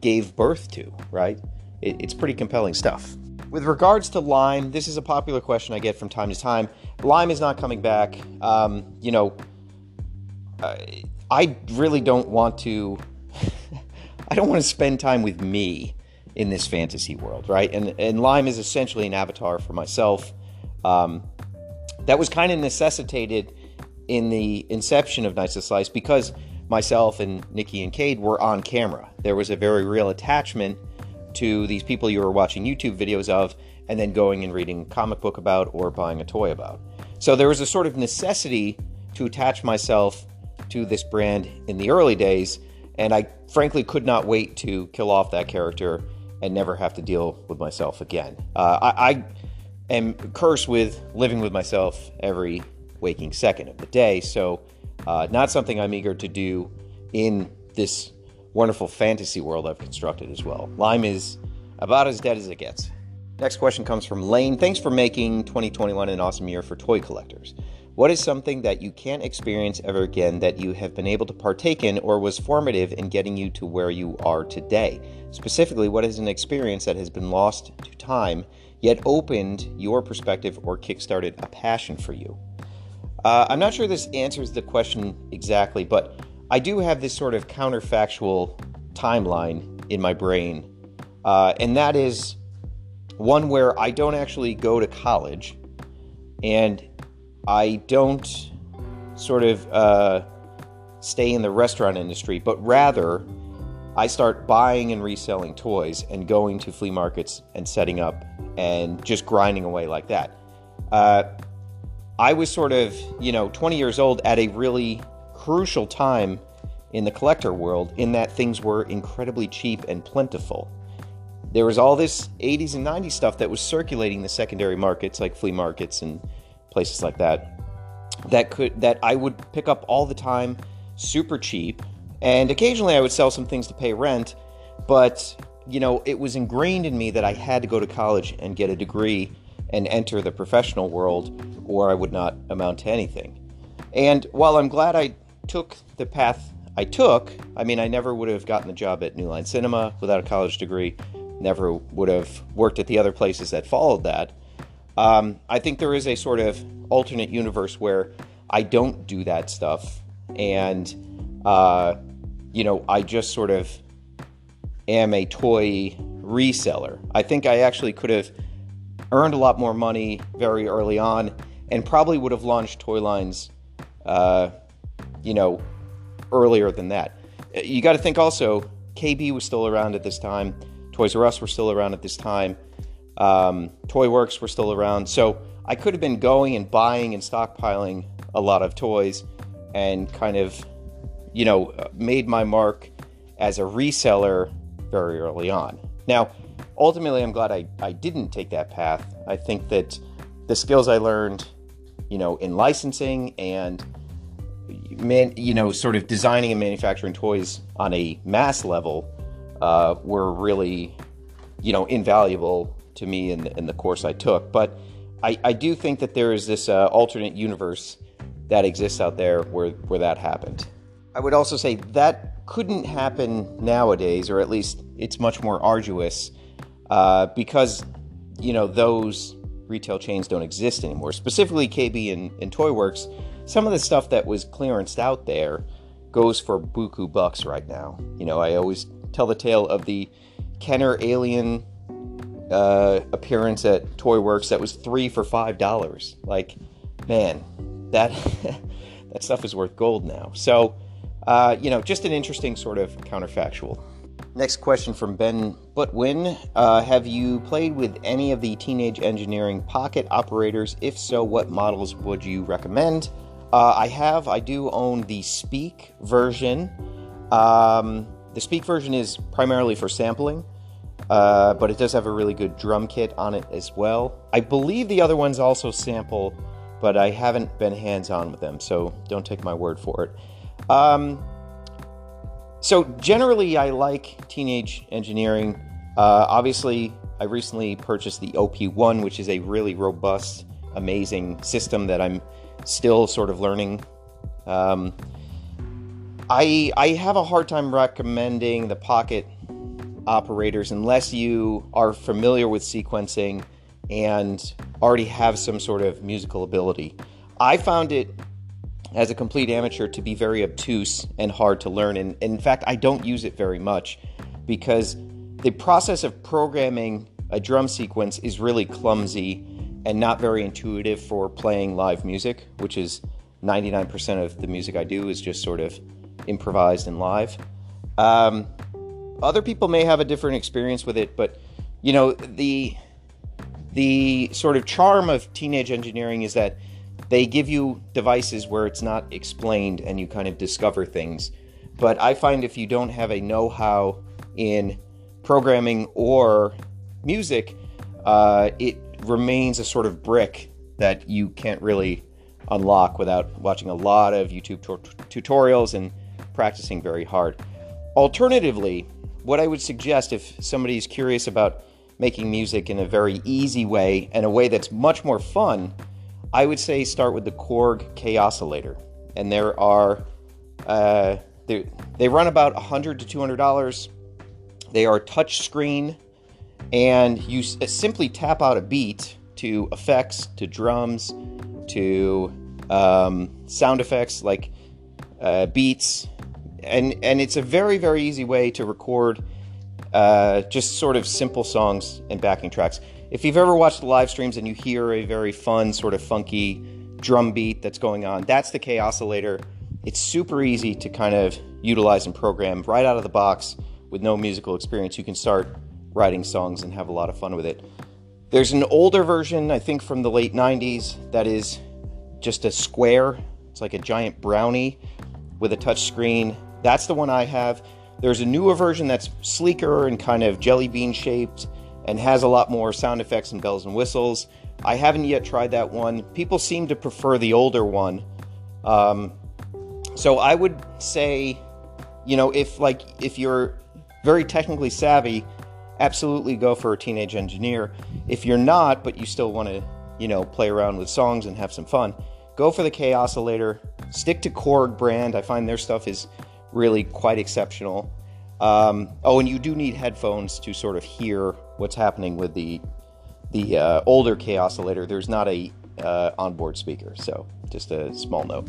gave birth to, right? It's pretty compelling stuff. With regards to Lime, this is a popular question I get from time to time. Lime is not coming back. You know, I really don't want to... I don't want to spend time with me in this fantasy world, right? And Lime is essentially an avatar for myself. That was kind of necessitated in the inception of Knights of the Slice because myself and Nikki and Cade were on camera. There was a very real attachment to these people you were watching YouTube videos of and then going and reading a comic book about or buying a toy about. So there was a sort of necessity to attach myself to this brand in the early days, and I frankly could not wait to kill off that character and never have to deal with myself again. I am cursed with living with myself every waking second of the day, so not something I'm eager to do in this wonderful fantasy world I've constructed as well. Lime is about as dead as it gets. Next question comes from Lane. Thanks for making 2021 an awesome year for toy collectors. What is something that you can't experience ever again that you have been able to partake in or was formative in getting you to where you are today? Specifically, what is an experience that has been lost to time yet opened your perspective or kickstarted a passion for you? I'm not sure this answers the question exactly, but I do have this sort of counterfactual timeline in my brain, and that is one where I don't actually go to college, and I don't sort of stay in the restaurant industry, but rather I start buying and reselling toys and going to flea markets and setting up and just grinding away like that. I was sort of, you know, 20 years old at a really crucial time in the collector world in that things were incredibly cheap and plentiful. There was all this 80s and 90s stuff that was circulating the secondary markets like flea markets and places like that that I would pick up all the time super cheap, and occasionally I would sell some things to pay rent, but you know, it was ingrained in me that I had to go to college and get a degree and enter the professional world or I would not amount to anything. And while I'm glad I took the path I took. I mean, I never would have gotten the job at New Line Cinema without a college degree. Never would have worked at the other places that followed that. I think there is a sort of alternate universe where I don't do that stuff. And, I just sort of am a toy reseller. I think I actually could have earned a lot more money very early on and probably would have launched toy lines, earlier than that. You got to think also, KB was still around at this time. Toys R Us were still around at this time. Toy Works were still around. So I could have been going and buying and stockpiling a lot of toys and kind of, made my mark as a reseller very early on. Now, ultimately, I'm glad I didn't take that path. I think that the skills I learned, in licensing and, sort of designing and manufacturing toys on a mass level were really, invaluable to me in the course I took. But I do think that there is this alternate universe that exists out there where that happened. I would also say that couldn't happen nowadays, or at least it's much more arduous because, those retail chains don't exist anymore. Specifically, KB and Toy Works, some of the stuff that was clearanced out there goes for buku bucks right now. I always tell the tale of the Kenner alien appearance at Toy Works that was $3 for $5. Like, man, that stuff is worth gold now. So, just an interesting sort of counterfactual. Next question from Ben Butwin. Have you played with any of the Teenage Engineering pocket operators? If so, what models would you recommend? I have. I do own the Speak version. The Speak version is primarily for sampling, but it does have a really good drum kit on it as well. I believe the other ones also sample, but I haven't been hands-on with them, so don't take my word for it. So generally, I like Teenage Engineering. Obviously, I recently purchased the OP1, which is a really robust, amazing system that I'm still sort of learning. I have a hard time recommending the pocket operators unless you are familiar with sequencing and already have some sort of musical ability. I found it, as a complete amateur, to be very obtuse and hard to learn. And in fact, I don't use it very much because the process of programming a drum sequence is really clumsy and not very intuitive for playing live music, which is 99% of the music I do is just sort of improvised and live. Other people may have a different experience with it, but the sort of charm of Teenage Engineering is that they give you devices where it's not explained and you kind of discover things. But I find if you don't have a know-how in programming or music, it remains a sort of brick that you can't really unlock without watching a lot of YouTube tutorials and practicing very hard. Alternatively, what I would suggest if somebody's curious about making music in a very easy way and a way that's much more fun, I would say start with the Korg K-Oscillator, and there are, they run about $100 to $200. They are touch screen, and you simply tap out a beat to effects, to drums, to sound effects like beats, and it's a very, very easy way to record just sort of simple songs and backing tracks. If you've ever watched the live streams and you hear a very fun, sort of funky drum beat that's going on, that's the K-Oscillator. It's super easy to kind of utilize and program right out of the box with no musical experience. You can start writing songs and have a lot of fun with it. There's an older version, I think from the late 90s, that is just a square. It's like a giant brownie with a touch screen. That's the one I have. There's a newer version that's sleeker and kind of jelly bean shaped, and has a lot more sound effects and bells and whistles. I haven't yet tried that one. People seem to prefer the older one. So I would say, if you're very technically savvy, absolutely go for a Teenage Engineer. If you're not, but you still want to, play around with songs and have some fun, go for the K-Oscillator. Stick to Korg brand. I find their stuff is really quite exceptional. Oh, and you do need headphones to sort of hear what's happening with the older Chaosillator. There's not a onboard speaker, so just a small note.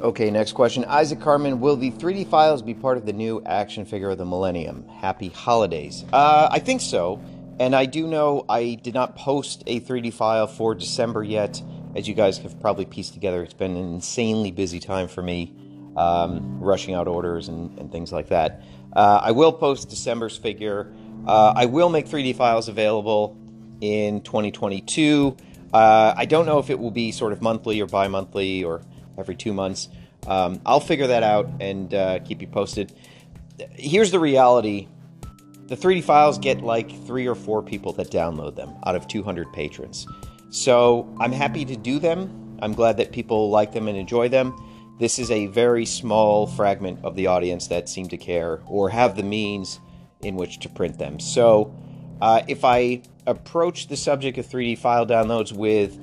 Okay, next question. Isaac Carmen, will the 3D Files be part of the new action figure of the millennium? Happy holidays. I think so. And I do know I did not post a 3D file for December yet. As you guys have probably pieced together, it's been an insanely busy time for me, rushing out orders and things like that. I will post December's figure. I will make 3D files available in 2022. I don't know if it will be sort of monthly or bi-monthly or every 2 months. I'll figure that out and keep you posted. Here's the reality. The 3D files get like 3 or 4 people that download them out of 200 patrons. So I'm happy to do them. I'm glad that people like them and enjoy them. This is a very small fragment of the audience that seem to care or have the means in which to print them. So if I approach the subject of 3D file downloads with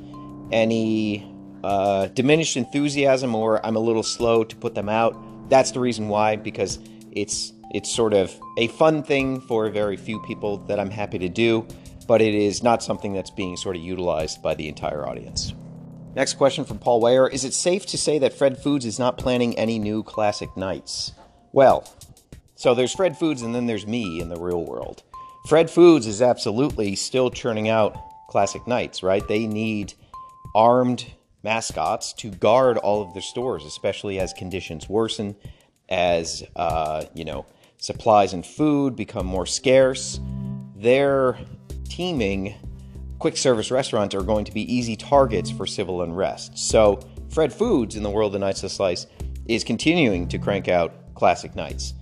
any diminished enthusiasm or I'm a little slow to put them out, that's the reason why, because it's sort of a fun thing for very few people that I'm happy to do, but it is not something that's being sort of utilized by the entire audience. Next question from Paul Weyer. Is it safe to say that Fred Foods is not planning any new classic nights? Well, so there's Fred Foods and then there's me in the real world. Fred Foods is absolutely still churning out classic nights, right? They need armed mascots to guard all of their stores, especially as conditions worsen, as, supplies and food become more scarce. Their teeming quick service restaurants are going to be easy targets for civil unrest. So Fred Foods in the world of Knights of the Slice is continuing to crank out classic nights.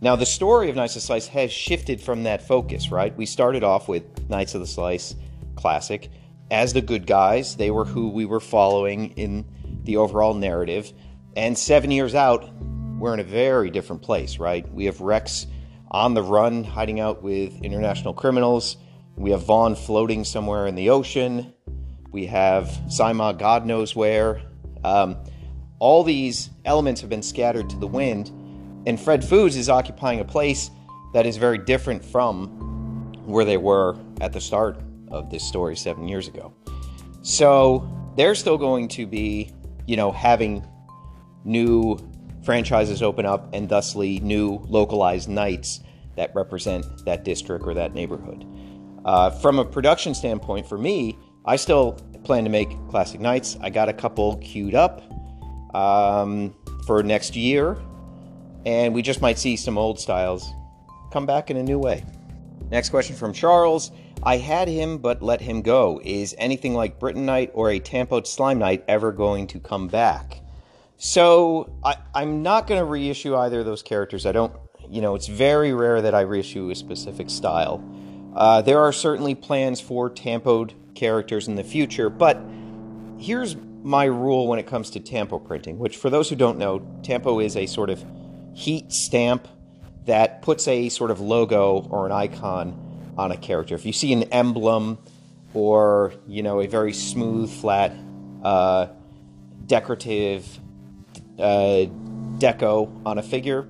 Now the story of Knights of the Slice has shifted from that focus, right? We started off with Knights of the Slice Classic as the good guys. They were who we were following in the overall narrative. And 7 years out, we're in a very different place, right? We have Rex on the run, hiding out with international criminals. We have Vaughn floating somewhere in the ocean. We have Saima, God knows where. All these elements have been scattered to the wind, and Fred Foods is occupying a place that is very different from where they were at the start of this story 7 years ago. So they're still going to be, having new franchises open up and thusly new localized nights that represent that district or that neighborhood. From a production standpoint, for me, I still plan to make classic nights. I got a couple queued up for next year, and we just might see some old styles come back in a new way. Next question from Charles. I had him but let him go. Is anything like Britnight or a Tampoed Slime Night ever going to come back? So I'm not going to reissue either of those characters. I don't, it's very rare that I reissue a specific style. There are certainly plans for tampoed characters in the future, but here's my rule when it comes to tampo printing, which for those who don't know, tampo is a sort of heat stamp that puts a sort of logo or an icon on a character. If you see an emblem or, a very smooth, flat, decorative deco on a figure,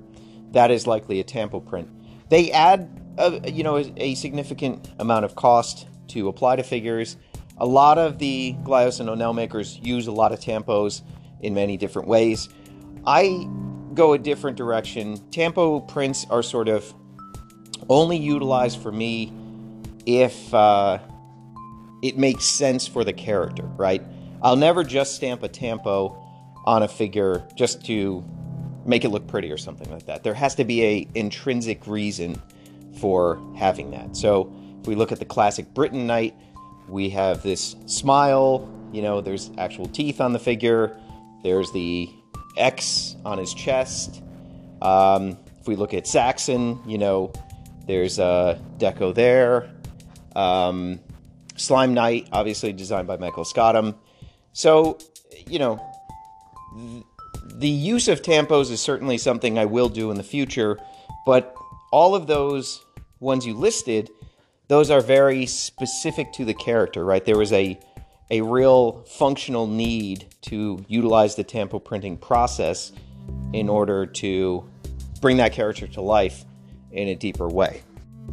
that is likely a tampo print. They add a significant amount of cost to apply to figures. A lot of the Glyos and O'Neill makers use a lot of tampos in many different ways. I go a different direction. Tampo prints are sort of only utilized for me if it makes sense for the character, right? I'll never just stamp a tampo on a figure just to make it look pretty or something like that. There has to be an intrinsic reason for having that. So if we look at the classic Britnight, we have this smile, there's actual teeth on the figure, there's the X on his chest. If we look at Saxon, there's a deco there. Slime Knight, obviously designed by Michael Scottum. So, the use of tampos is certainly something I will do in the future, but all of those ones you listed those are very specific to the character, right? There was a real functional need to utilize the tempo printing process in order to bring that character to life in a deeper way.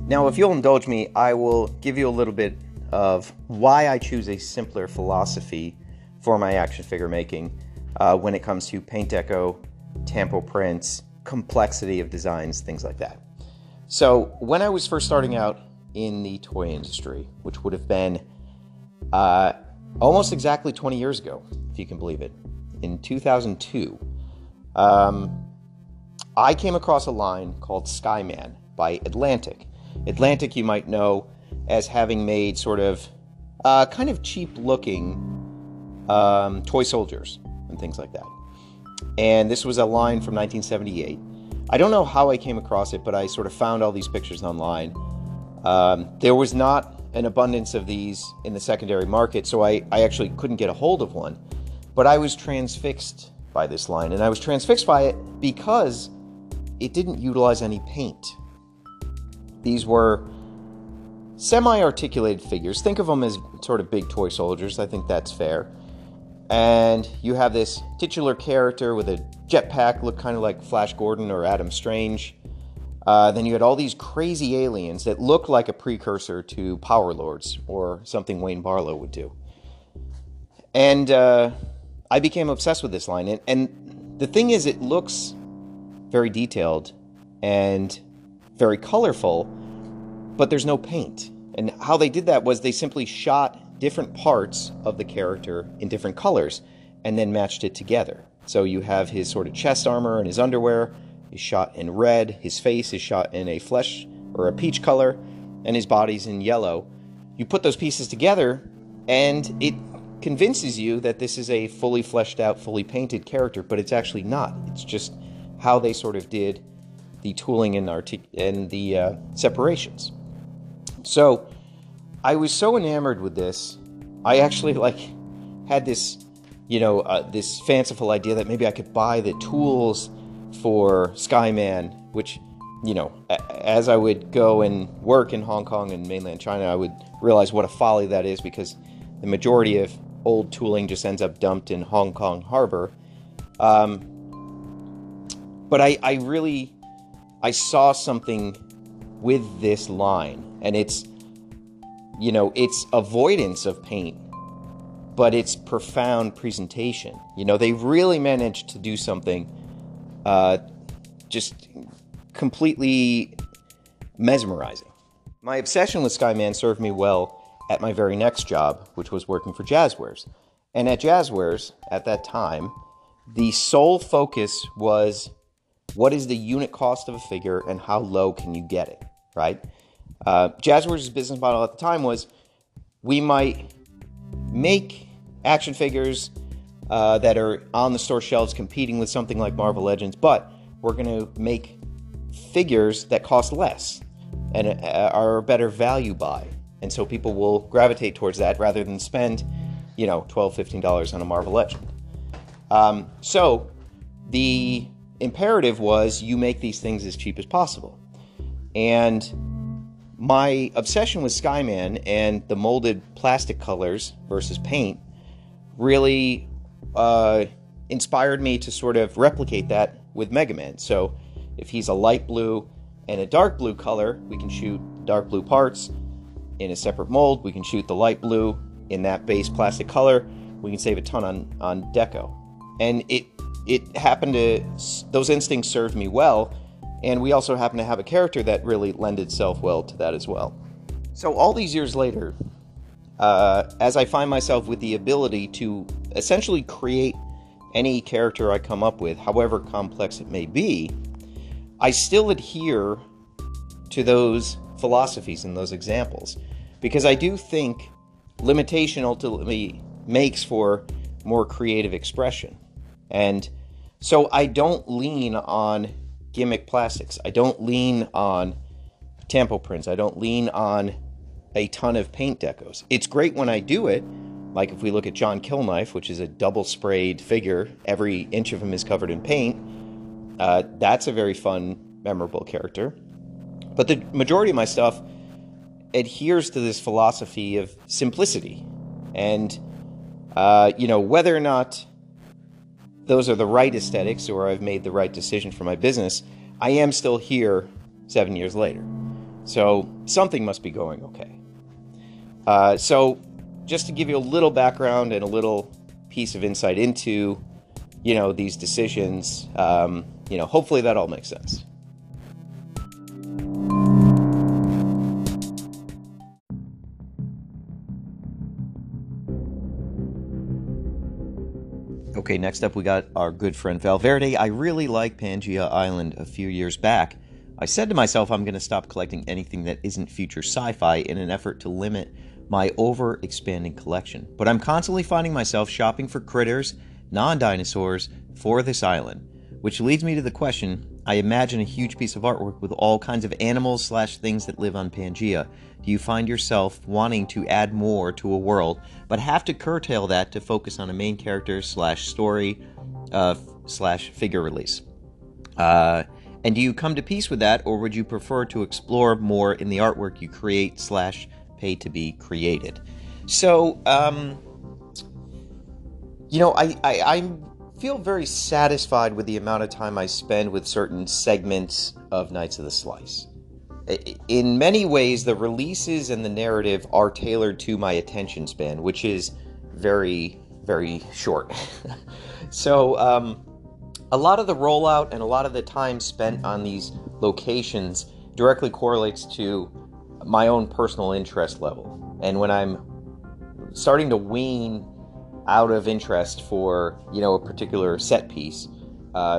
Now, if you'll indulge me, I will give you a little bit of why I choose a simpler philosophy for my action figure making when it comes to paint deco, tempo prints, complexity of designs, things like that. So when I was first starting out in the toy industry, which would have been almost exactly 20 years ago, if you can believe it, in 2002, I came across a line called Skyman by Atlantic. Atlantic, you might know as having made sort of kind of cheap-looking toy soldiers and things like that. And this was a line from 1978. I don't know how I came across it, but I sort of found all these pictures online. There was not an abundance of these in the secondary market, so I actually couldn't get a hold of one. But I was transfixed by this line, and I was transfixed by it because it didn't utilize any paint. These were semi-articulated figures. Think of them as sort of big toy soldiers. I think that's fair. And you have this titular character with a jetpack, look kind of like Flash Gordon or Adam Strange. Then you had all these crazy aliens that looked like a precursor to Power Lords or something Wayne Barlow would do. And I became obsessed with this line. And the thing is, it looks very detailed and very colorful, but there's no paint. And how they did that was they simply shot different parts of the character in different colors and then matched it together. So you have his sort of chest armor and his underwear is shot in red, his face is shot in a flesh or a peach color, and his body's in yellow. You put those pieces together, and it convinces you that this is a fully fleshed out, fully painted character, but it's actually not. It's just how they sort of did the tooling and the separations. So I was so enamored with this, I actually had this, this fanciful idea that maybe I could buy the tools for Skyman, which, as I would go and work in Hong Kong and mainland China, I would realize what a folly that is, because the majority of old tooling just ends up dumped in Hong Kong harbor. But I saw something with this line, and it's, it's avoidance of paint, but it's profound presentation. They really managed to do something just completely mesmerizing. My obsession with Skyman served me well at my very next job, which was working for Jazzwares. And at Jazzwares, at that time, the sole focus was, what is the unit cost of a figure and how low can you get it, right? Jazzwares' business model at the time was, we might make action figures that are on the store shelves competing with something like Marvel Legends, but we're going to make figures that cost less and are a better value buy. And so people will gravitate towards that rather than spend, $12, $15 on a Marvel Legend. So the imperative was you make these things as cheap as possible. And my obsession with Skyman and the molded plastic colors versus paint really inspired me to sort of replicate that with Mega Man. So if he's a light blue and a dark blue color, we can shoot dark blue parts in a separate mold. We can shoot the light blue in that base plastic color. We can save a ton on deco. And it happened to, those instincts served me well, and we also happened to have a character that really lent itself well to that as well. So all these years later, as I find myself with the ability to essentially create any character I come up with, however complex it may be, I still adhere to those philosophies and those examples, because I do think limitation ultimately makes for more creative expression. And so I don't lean on gimmick plastics. I don't lean on tempo prints. I don't lean on a ton of paint decos. It's great when I do it, like if we look at John Killknife, which is a double sprayed figure, every inch of him is covered in paint. That's a very fun, memorable character. But the majority of my stuff adheres to this philosophy of simplicity. And, whether or not those are the right aesthetics or I've made the right decision for my business, I am still here 7 years later. So something must be going okay. So just to give you a little background and a little piece of insight into, these decisions, hopefully that all makes sense. Okay, next up we got our good friend Valverde. I really like Pangaea Island a few years back. I said to myself I'm going to stop collecting anything that isn't future sci-fi in an effort to limit my over-expanding collection. But I'm constantly finding myself shopping for critters, non-dinosaurs, for this island. Which leads me to the question, I imagine a huge piece of artwork with all kinds of animals / things that live on Pangaea. Do you find yourself wanting to add more to a world, but have to curtail that to focus on a main character / story / figure release? And do you come to peace with that, or would you prefer to explore more in the artwork you create / pay to be created? So, I feel very satisfied with the amount of time I spend with certain segments of Knights of the Slice. In many ways, the releases and the narrative are tailored to my attention span, which is very, very short. So, a lot of the rollout and a lot of the time spent on these locations directly correlates to my own personal interest level. And when I'm starting to wean out of interest for, a particular set piece,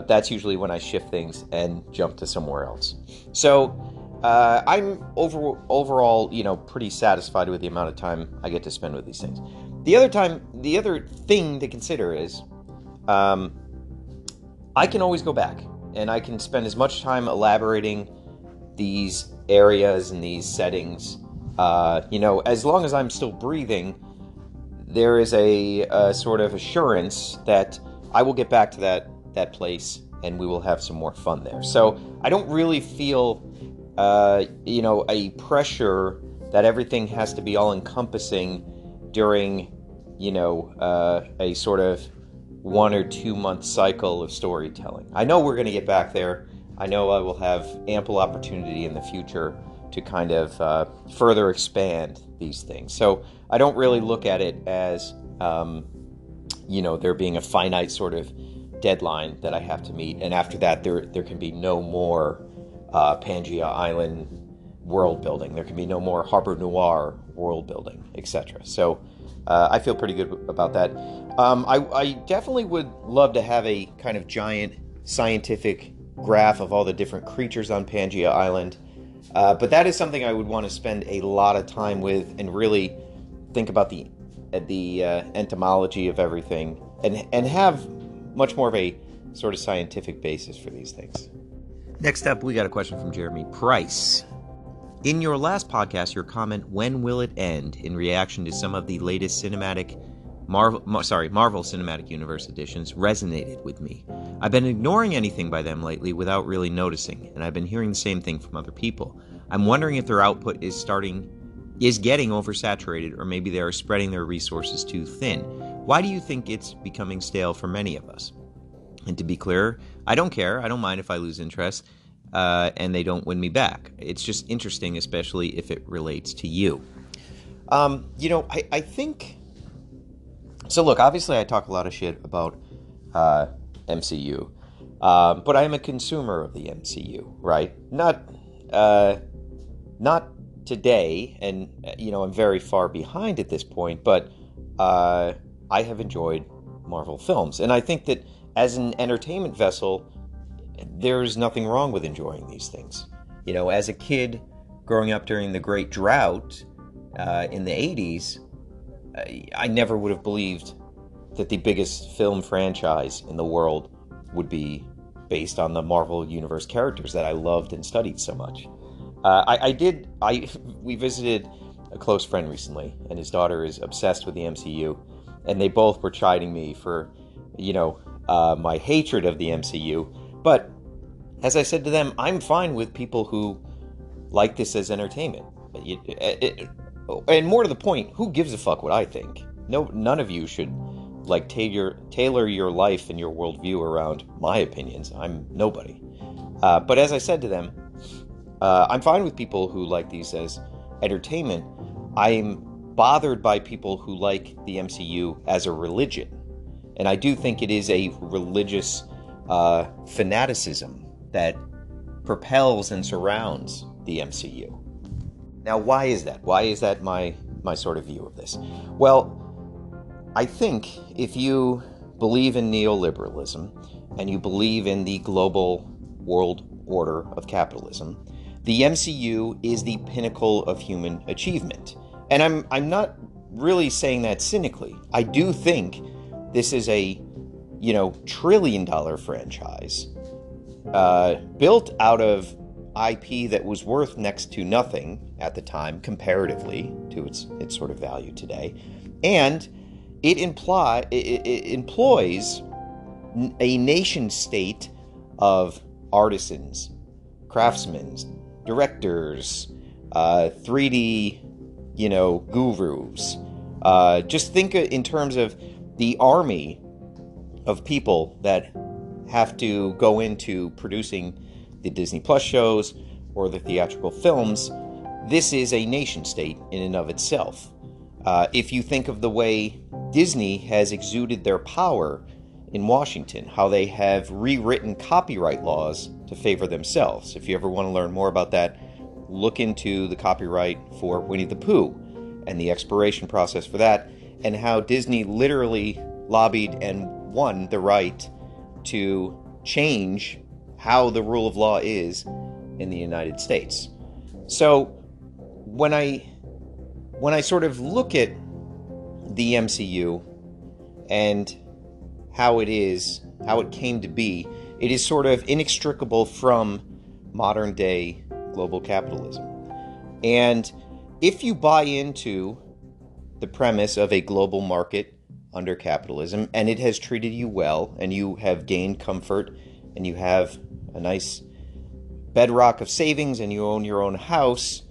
that's usually when I shift things and jump to somewhere else. So I'm overall, pretty satisfied with the amount of time I get to spend with these things. The other thing to consider is, I can always go back, and I can spend as much time elaborating these areas and these settings. As long as I'm still breathing, there is a sort of assurance that I will get back to that place, and we will have some more fun there. So I don't really feel, a pressure that everything has to be all-encompassing during, a sort of 1 or 2 month cycle of storytelling. I know we're going to get back there. I know I will have ample opportunity in the future to kind of further expand these things. So I don't really look at it as, there being a finite sort of deadline that I have to meet. And after that, there can be no more Pangaea Island world building. There can be no more Harbor Noir world building, etc. So I feel pretty good about that. I definitely would love to have a kind of giant scientific graph of all the different creatures on Pangaea Island, but that is something I would want to spend a lot of time with and really think about the entomology of everything and have much more of a sort of scientific basis for these things. Next up, we got a question from Jeremy Price. In your last podcast, your comment, "When will it end?" in reaction to some of the latest Marvel Cinematic Universe editions resonated with me. I've been ignoring anything by them lately without really noticing, and I've been hearing the same thing from other people. I'm wondering if their output is getting oversaturated, or maybe they are spreading their resources too thin. Why do you think it's becoming stale for many of us? And to be clear, I don't care. I don't mind if I lose interest, and they don't win me back. It's just interesting, especially if it relates to you. I think... So look, obviously I talk a lot of shit about MCU, but I am a consumer of the MCU, right? Not today, and I'm very far behind at this point, but I have enjoyed Marvel films, and I think that as an entertainment vessel, there's nothing wrong with enjoying these things. As a kid growing up during the Great Drought in the 80s, I never would have believed that the biggest film franchise in the world would be based on the Marvel Universe characters that I loved and studied so much. We visited a close friend recently, and his daughter is obsessed with the MCU, and they both were chiding me for, my hatred of the MCU. But as I said to them, I'm fine with people who like this as entertainment. And more to the point, who gives a fuck what I think? No, none of you should like tailor your life and your worldview around my opinions. I'm nobody. But as I said to them, I'm fine with people who like these as entertainment. I'm bothered by people who like the MCU as a religion. And I do think it is a religious fanaticism that propels and surrounds the MCU. Now, why is that? Why is that my sort of view of this? Well, I think if you believe in neoliberalism and you believe in the global world order of capitalism, the MCU is the pinnacle of human achievement. And I'm not really saying that cynically. I do think this is a, $1 trillion franchise built out of IP that was worth next to nothing at the time, comparatively to its sort of value today, and it employs a nation state of artisans, craftsmen, directors, 3D, gurus. Just think in terms of the army of people that have to go into producing the Disney Plus shows or the theatrical films. This is a nation state in and of itself. If you think of the way Disney has exuded their power in Washington, how they have rewritten copyright laws to favor themselves. If you ever want to learn more about that, look into the copyright for Winnie the Pooh and the expiration process for that, and how Disney literally lobbied and won the right to change how the rule of law is in the United States. So when I sort of look at the MCU and how it came to be, it is sort of inextricable from modern day global capitalism. And if you buy into the premise of a global market under capitalism, and it has treated you well, and you have gained comfort, and you have a nice bedrock of savings, and you own your own house,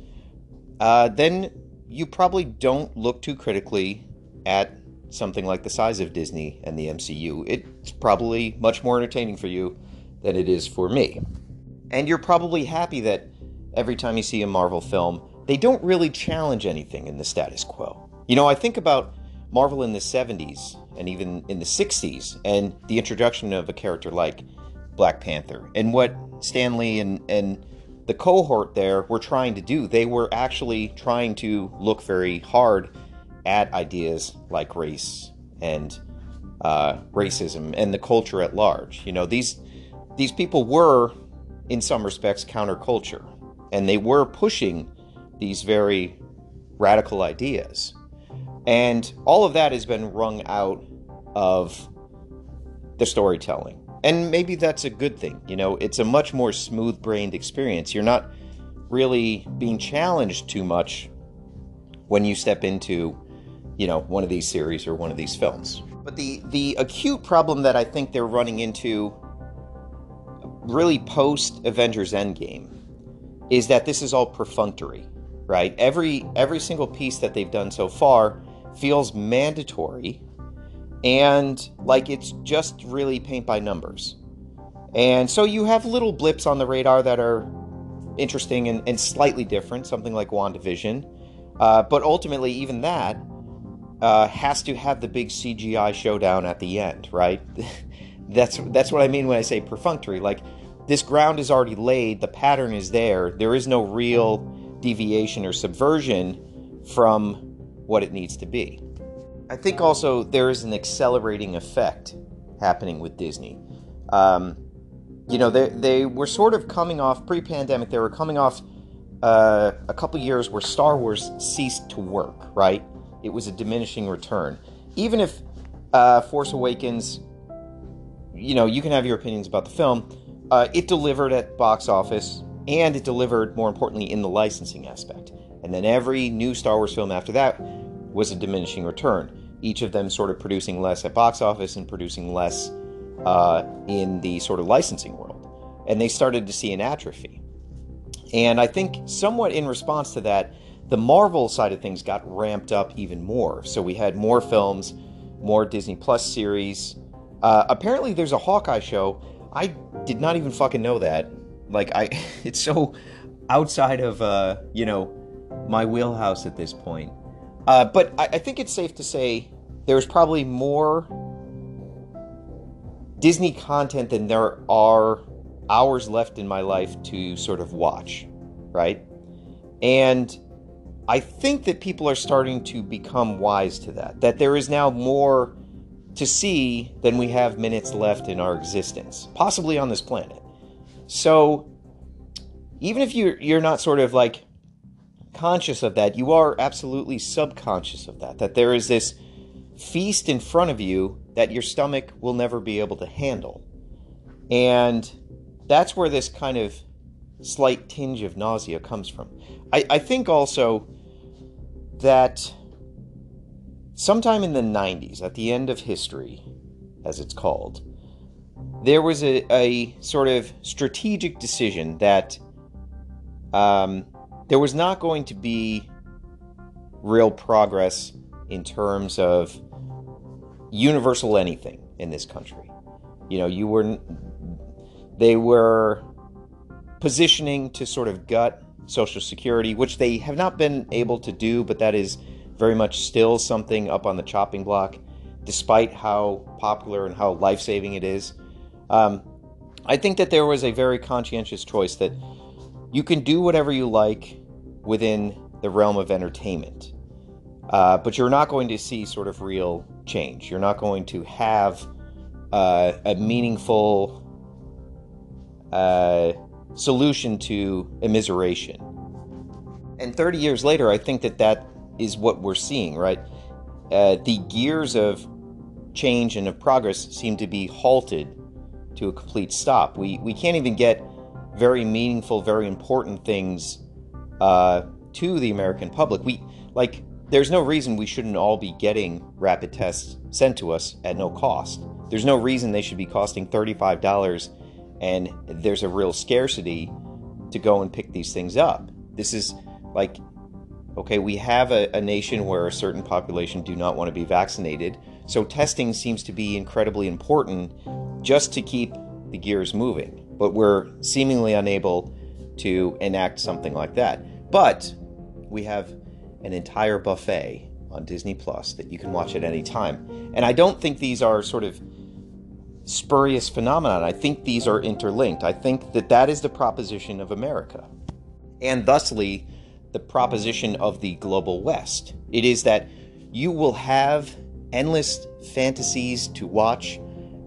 then you probably don't look too critically at something like the size of Disney and the MCU. It's probably much more entertaining for you than it is for me. And you're probably happy that every time you see a Marvel film, they don't really challenge anything in the status quo. I think about Marvel in the 70s and even in the 60s and the introduction of a character like Black Panther and what Stan Lee and the cohort there were trying to do. They were actually trying to look very hard at ideas like race and racism and the culture at large. These people were, in some respects, counterculture, and they were pushing these very radical ideas. And all of that has been wrung out of the storytelling. And maybe that's a good thing. It's a much more smooth-brained experience. You're not really being challenged too much when you step into, one of these series or one of these films. But the acute problem that I think they're running into really post-Avengers Endgame is that this is all perfunctory, right? Every single piece that they've done so far feels mandatory and like it's just really paint by numbers. And so you have little blips on the radar that are interesting and slightly different, something like WandaVision. But ultimately, even that has to have the big CGI showdown at the end, right? That's what I mean when I say perfunctory. Like, this ground is already laid, the pattern is there, there is no real deviation or subversion from what it needs to be. I think also there is an accelerating effect happening with Disney. They were sort of coming off, pre-pandemic, they were coming off a couple years where Star Wars ceased to work, right? It was a diminishing return. Even if Force Awakens, you can have your opinions about the film, it delivered at box office, and it delivered, more importantly, in the licensing aspect. And then every new Star Wars film after that was a diminishing return, each of them sort of producing less at box office and producing less in the sort of licensing world. And they started to see an atrophy. And I think somewhat in response to that, the Marvel side of things got ramped up even more. So we had more films, more Disney Plus series. Apparently there's a Hawkeye show. I did not even fucking know that. It's so outside of, my wheelhouse at this point. But I think it's safe to say there's probably more Disney content than there are hours left in my life to sort of watch, right? And I think that people are starting to become wise to that, that there is now more to see than we have minutes left in our existence, possibly on this planet. So even if you're not sort of conscious of that, you are absolutely subconscious of that, that there is this feast in front of you that your stomach will never be able to handle. And that's where this kind of slight tinge of nausea comes from. I think also that sometime in the 90s, at the end of history, as it's called, there was a sort of strategic decision that there was not going to be real progress in terms of universal anything in this country. They were positioning to sort of gut Social Security, which they have not been able to do, but that is very much still something up on the chopping block, despite how popular and how life-saving it is. I think that there was a very conscientious choice that you can do whatever you like within the realm of entertainment, but you're not going to see sort of real change. You're not going to have a meaningful solution to immiseration. And 30 years later, I think that is what we're seeing, right? The gears of change and of progress seem to be halted to a complete stop. We can't even get very meaningful, very important things to the American public. There's no reason we shouldn't all be getting rapid tests sent to us at no cost. There's no reason they should be costing $35, and there's a real scarcity to go and pick these things up. This is okay, we have a nation where a certain population do not want to be vaccinated, so testing seems to be incredibly important just to keep the gears moving. But we're seemingly unable to enact something like that. But we have an entire buffet on Disney Plus that you can watch at any time. And I don't think these are sort of spurious phenomenon. I think these are interlinked. I think that is the proposition of America. And thusly, the proposition of the global West. It is that you will have endless fantasies to watch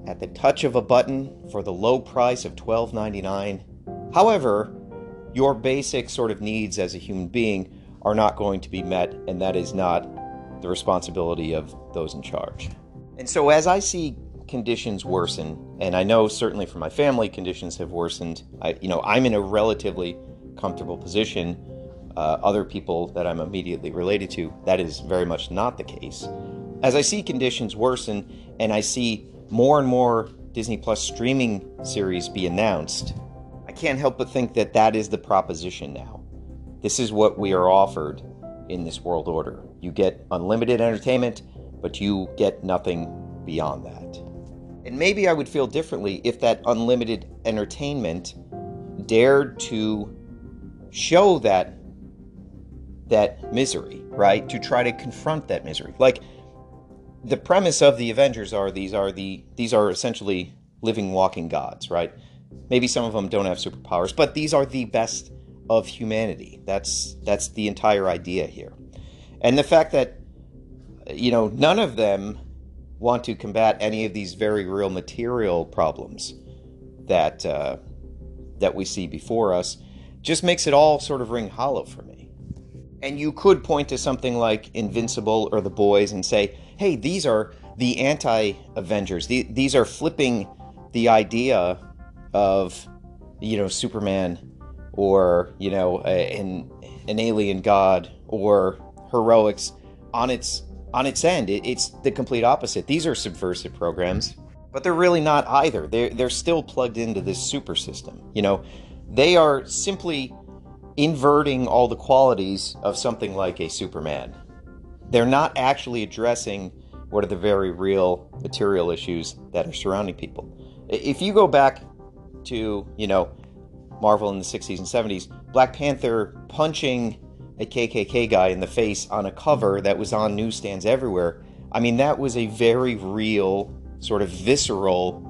at the touch of a button for the low price of $12.99. However, your basic sort of needs as a human being are not going to be met, and that is not the responsibility of those in charge. And so as I see conditions worsen, and I know certainly for my family conditions have worsened, I'm in a relatively comfortable position. Other people that I'm immediately related to, that is very much not the case. As I see conditions worsen, and I see more and more Disney Plus streaming series be announced, I can't help but think that is the proposition now. This is what we are offered in this world order. You get unlimited entertainment, but you get nothing beyond that. And maybe I would feel differently if that unlimited entertainment dared to show that misery, right? To try to confront that misery. The premise of the Avengers are essentially living, walking gods, right? Maybe some of them don't have superpowers, but these are the best of humanity. That's the entire idea here. And the fact that, none of them want to combat any of these very real material problems that we see before us just makes it all sort of ring hollow for me. And you could point to something like Invincible or The Boys and say, hey, these are the anti-Avengers. These are flipping the idea of, Superman or, an alien god or heroics on its end. It's the complete opposite. These are subversive programs, but they're really not either. They're still plugged into this super system. They are simply inverting all the qualities of something like a Superman. They're not actually addressing what are the very real material issues that are surrounding people. If you go back to, you know, Marvel in the 60s and 70s, Black Panther punching a KKK guy in the face on a cover that was on newsstands everywhere, I mean, that was a very real, sort of visceral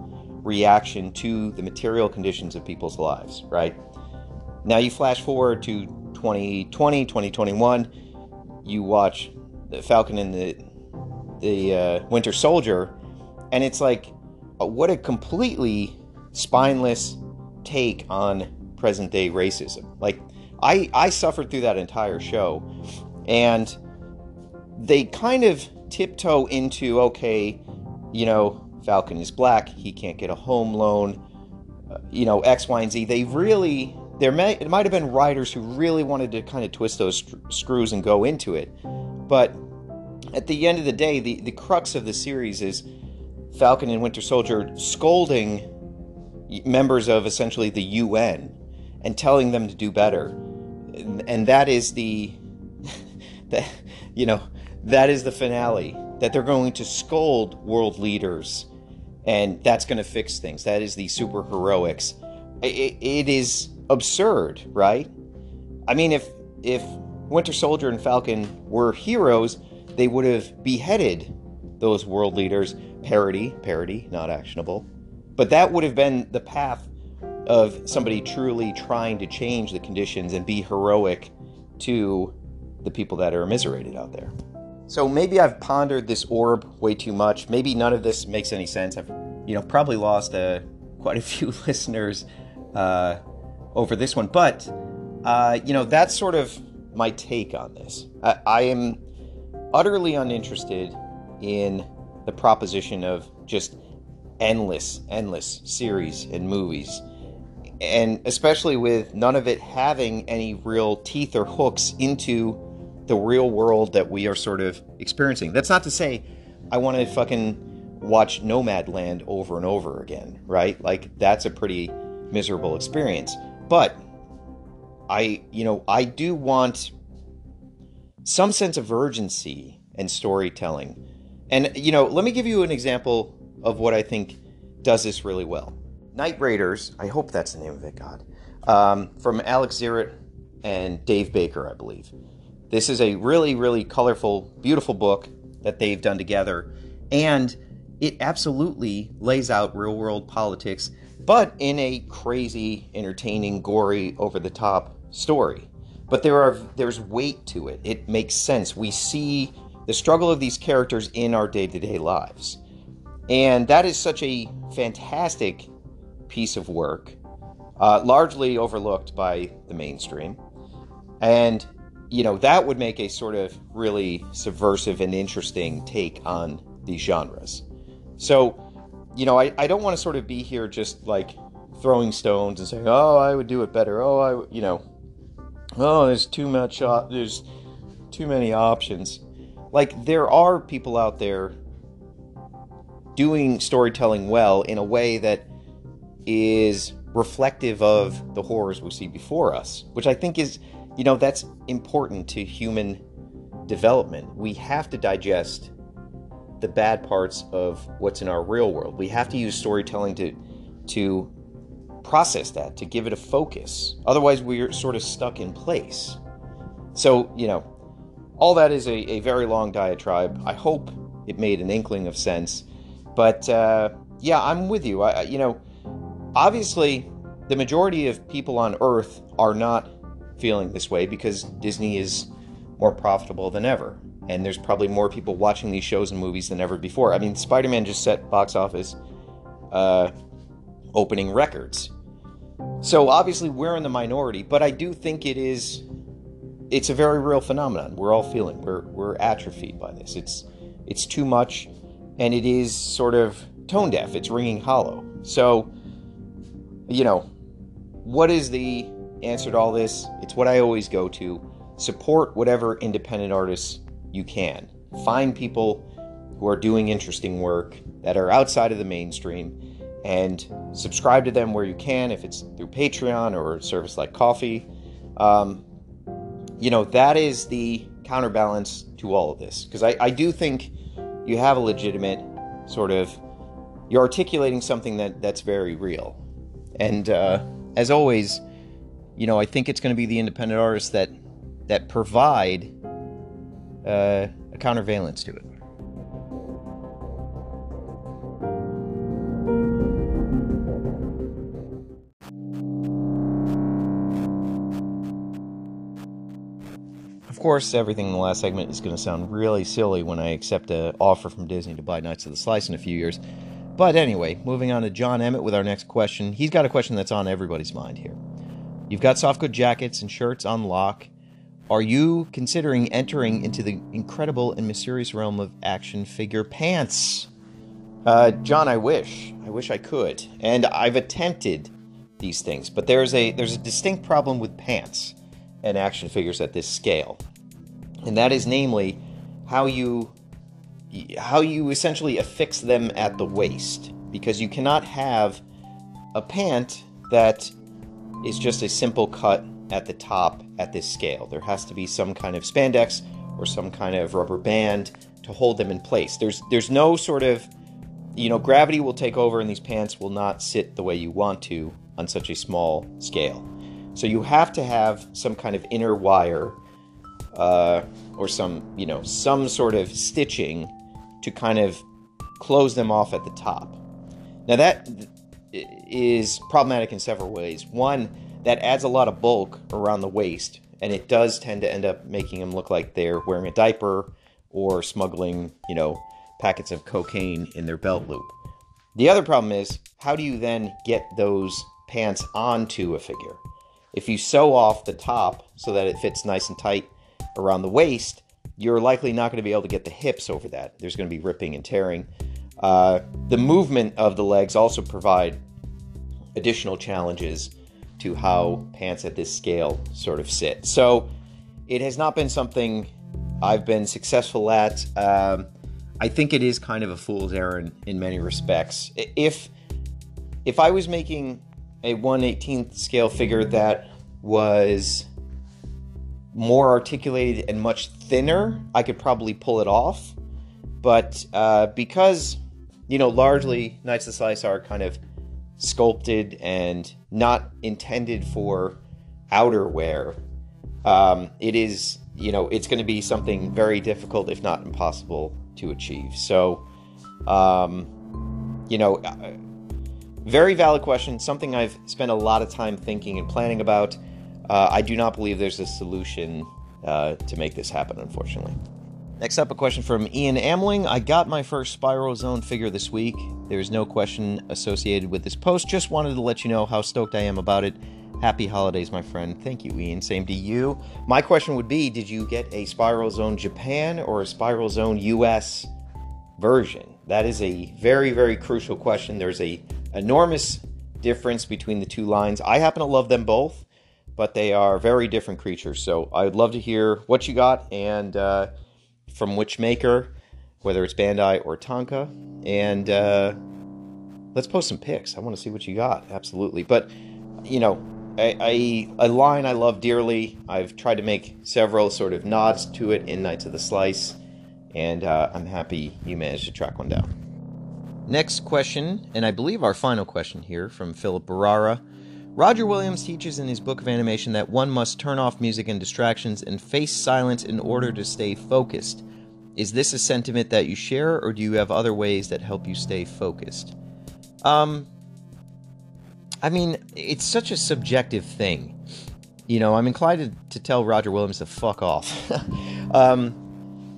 reaction to the material conditions of people's lives, right? Now you flash forward to 2020, 2021, you watch The Falcon and the Winter Soldier, and it's like, what a completely spineless take on present day racism. Like, I suffered through that entire show, and they kind of tiptoe into, okay, you know, Falcon is black, he can't get a home loan, you know, X, Y, and Z. It might have been writers who really wanted to kind of twist those screws and go into it, but at the end of the day, the crux of the series is Falcon and Winter Soldier scolding members of essentially the UN and telling them to do better, and that is that is the finale, that they're going to scold world leaders, and that's going to fix things. That is the superheroics. It is absurd, right? I mean, if Winter Soldier and Falcon were heroes, they would have beheaded those world leaders. Parody, not actionable. But that would have been the path of somebody truly trying to change the conditions and be heroic to the people that are immiserated out there. So maybe I've pondered this orb way too much. Maybe none of this makes any sense. I've, probably lost quite a few listeners over this one. But, that's sort of my take on this. I am utterly uninterested in the proposition of just endless series and movies, and especially with none of it having any real teeth or hooks into the real world that we are sort of experiencing. That's not to say I want to fucking watch Nomadland over and over again, right? Like, that's a pretty miserable experience. But I do want some sense of urgency and storytelling. And, let me give you an example of what I think does this really well. Knight Raiders, I hope that's the name of it, God, from Alex Zierot and Dave Baker, I believe. This is a really, really colorful, beautiful book that they've done together, and it absolutely lays out real-world politics, but in a crazy, entertaining, gory, over-the-top story. But there's weight to it. It makes sense. We see the struggle of these characters in our day-to-day lives. And that is such a fantastic piece of work, largely overlooked by the mainstream. And, that would make a sort of really subversive and interesting take on these genres. So, I don't want to sort of be here just like throwing stones and saying, oh, I would do it better. There's there's too many options. Like, there are people out there doing storytelling well in a way that is reflective of the horrors we see before us, which I think is, that's important to human development. We have to digest the bad parts of what's in our real world. We have to use storytelling to process that, to give it a focus. Otherwise, we're sort of stuck in place. So, all that is a very long diatribe. I hope it made an inkling of sense. But, I'm with you. Obviously, the majority of people on Earth are not feeling this way because Disney is more profitable than ever. And there's probably more people watching these shows and movies than ever before. I mean, Spider-Man just set box office opening records. So, obviously, we're in the minority. But I do think it's a very real phenomenon. We're all feeling. We're atrophied by this. It's too much, and it is sort of tone deaf. It's ringing hollow. So, what is the answer to all this? It's what I always go to. Support whatever independent artists you can. Find people who are doing interesting work that are outside of the mainstream, and subscribe to them where you can, if it's through Patreon or a service like Ko-fi. you know, that is the counterbalance to all of this. Because I do think you have a legitimate sort of, you're articulating something that's very real. And as always, you know, I think it's going to be the independent artists that provide a countervalence to it. Of course, everything in the last segment is going to sound really silly when I accept an offer from Disney to buy Knights of the Slice in a few years. But anyway, moving on to John Emmett with our next question. He's got a question that's on everybody's mind here. You've got softgood jackets and shirts on lock. Are you considering entering into the incredible and mysterious realm of action figure pants? John, I wish I could. And I've attempted these things, but there's a distinct problem with pants and action figures at this scale. And that is namely how you essentially affix them at the waist, because you cannot have a pant that is just a simple cut at the top at this scale. There has to be some kind of spandex or some kind of rubber band to hold them in place. There's no sort of, you know, gravity will take over and these pants will not sit the way you want to on such a small scale. So you have to have some kind of inner wire or some, you know, some sort of stitching to kind of close them off at the top. Now that is problematic in several ways. One, that adds a lot of bulk around the waist, and it does tend to end up making them look like they're wearing a diaper or smuggling, you know, packets of cocaine in their belt loop. The other problem is, how do you then get those pants onto a figure? If you sew off the top so that it fits nice and tight around the waist, you're likely not going to be able to get the hips over that. There's going to be ripping and tearing. The movement of the legs also provide additional challenges to how pants at this scale sort of sit. So it has not been something I've been successful at. I think it is kind of a fool's errand in many respects. If I was making a 1/18th scale figure that was more articulated and much thinner, I could probably pull it off. But because, you know, largely Knights of the Slice are kind of sculpted and not intended for outerwear, it is, you know, it's going to be something very difficult, if not impossible, to achieve. So, you know, very valid question, something I've spent a lot of time thinking and planning about. I do not believe there's a solution to make this happen, unfortunately. Next up, a question from Ian Amling. I got my first Spiral Zone figure this week. There is no question associated with this post. Just wanted to let you know how stoked I am about it. Happy holidays, my friend. Thank you, Ian. Same to you. My question would be, did you get a Spiral Zone Japan or a Spiral Zone US version? That is a very, very crucial question. There's an enormous difference between the two lines. I happen to love them both, but they are very different creatures. So I would love to hear what you got and from which maker, whether it's Bandai or Tonka, and let's post some pics. I want to see what you got, absolutely. But, you know, a line I love dearly. I've tried to make several sort of nods to it in Knights of the Slice, and I'm happy you managed to track one down. Next question, and I believe our final question here, from Philip Barrara. Roger Williams teaches in his book of animation that one must turn off music and distractions and face silence in order to stay focused. Is this a sentiment that you share, or do you have other ways that help you stay focused? I mean, it's such a subjective thing. You know, I'm inclined to tell Roger Williams to fuck off.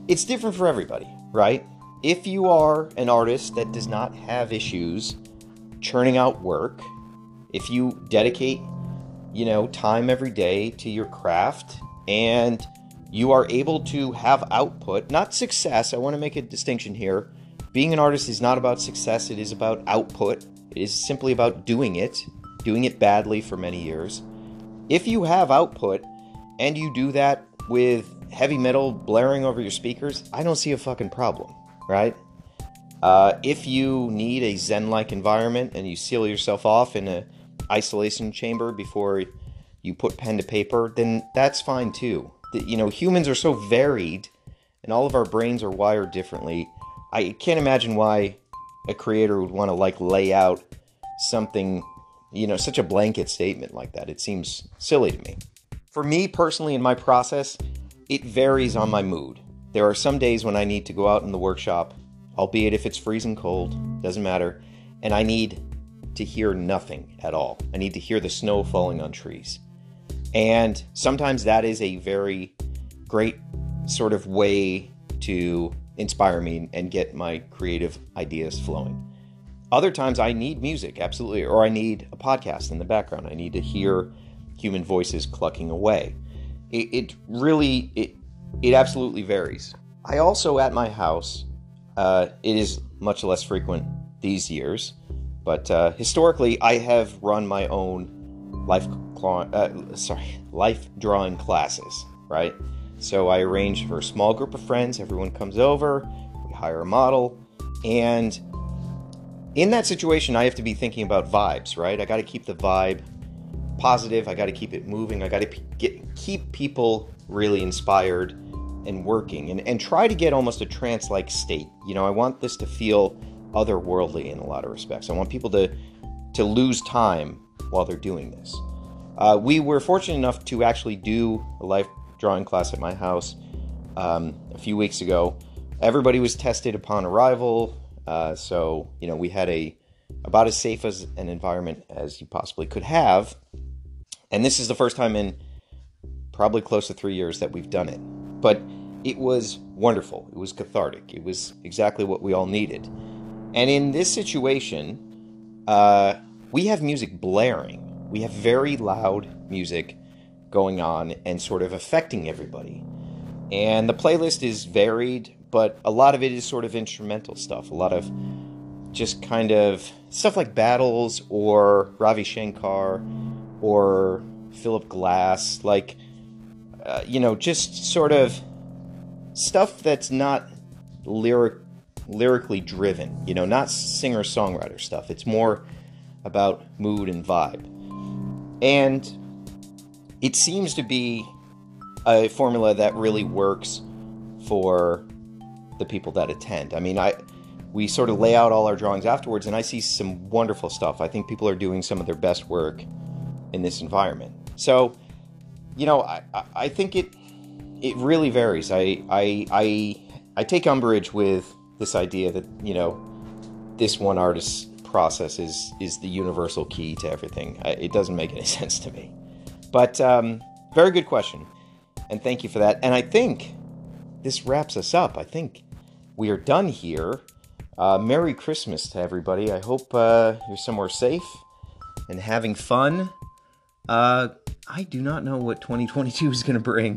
It's different for everybody, right? If you are an artist that does not have issues churning out work, if you dedicate, you know, time every day to your craft and you are able to have output, not success. I want to make a distinction here. Being an artist is not about success. It is about output. It is simply about doing it badly for many years. If you have output and you do that with heavy metal blaring over your speakers, I don't see a fucking problem, right? If you need a zen-like environment and you seal yourself off in a isolation chamber before you put pen to paper, then that's fine too. You know, humans are so varied, and all of our brains are wired differently. I can't imagine why a creator would want to, like, lay out something, you know, such a blanket statement like that. It seems silly to me. For me, personally, in my process, it varies on my mood. There are some days when I need to go out in the workshop, albeit if it's freezing cold, doesn't matter, and I need to hear nothing at all. I need to hear the snow falling on trees. And sometimes that is a very great sort of way to inspire me and get my creative ideas flowing. Other times I need music, absolutely, or I need a podcast in the background. I need to hear human voices clucking away. It absolutely varies. I also, at my house, it is much less frequent these years, but historically I have run my own life drawing classes, right? So I arrange for a small group of friends, everyone comes over, we hire a model, and in that situation I have to be thinking about vibes, right? I got to keep the vibe positive, I got to keep it moving, I got to keep people really inspired and working, and try to get almost a trance-like state. You know, I want this to feel otherworldly in a lot of respects. I want people to lose time while they're doing this. We were fortunate enough to actually do a life drawing class at my house a few weeks ago. Everybody was tested upon arrival, so you know we had about as safe as an environment as you possibly could have. And this is the first time in probably close to 3 years that we've done it. But it was wonderful. It was cathartic. It was exactly what we all needed. And in this situation, we have music blaring. We have very loud music going on and sort of affecting everybody. And the playlist is varied, but a lot of it is sort of instrumental stuff. A lot of just kind of stuff like battles or Ravi Shankar or Philip Glass, like, you know, just sort of stuff that's not lyrically driven, you know, not singer-songwriter stuff. It's more about mood and vibe. And it seems to be a formula that really works for the people that attend. I mean, we sort of lay out all our drawings afterwards, and I see some wonderful stuff. I think people are doing some of their best work in this environment. So, you know, I think it really varies. I take umbrage with this idea that, you know, this one artist's process is the universal key to everything. It doesn't make any sense to me. But very good question, and thank you for that. And I think this wraps us up. I think we are done here. Merry Christmas to everybody. I hope you're somewhere safe and having fun. I do not know what 2022 is going to bring.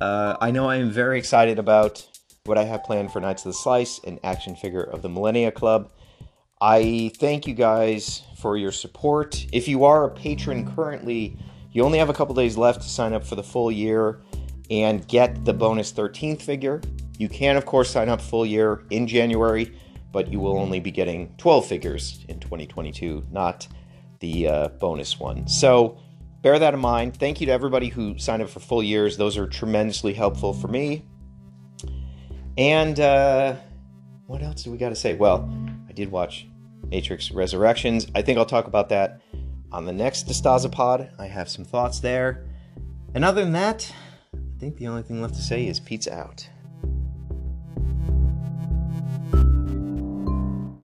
I know I am very excited about what I have planned for Knights of the Slice and Action Figure of the Millennia Club. I thank you guys for your support. If you are a patron currently, you only have a couple days left to sign up for the full year and get the bonus 13th figure. You can, of course, sign up full year in January, but you will only be getting 12 figures in 2022, not the bonus one. So bear that in mind. Thank you to everybody who signed up for full years. Those are tremendously helpful for me. And what else do we got to say? Well, I did watch Matrix Resurrections. I think I'll talk about that on the next DeStasapod. I have some thoughts there. And other than that, I think the only thing left to say is pizza out.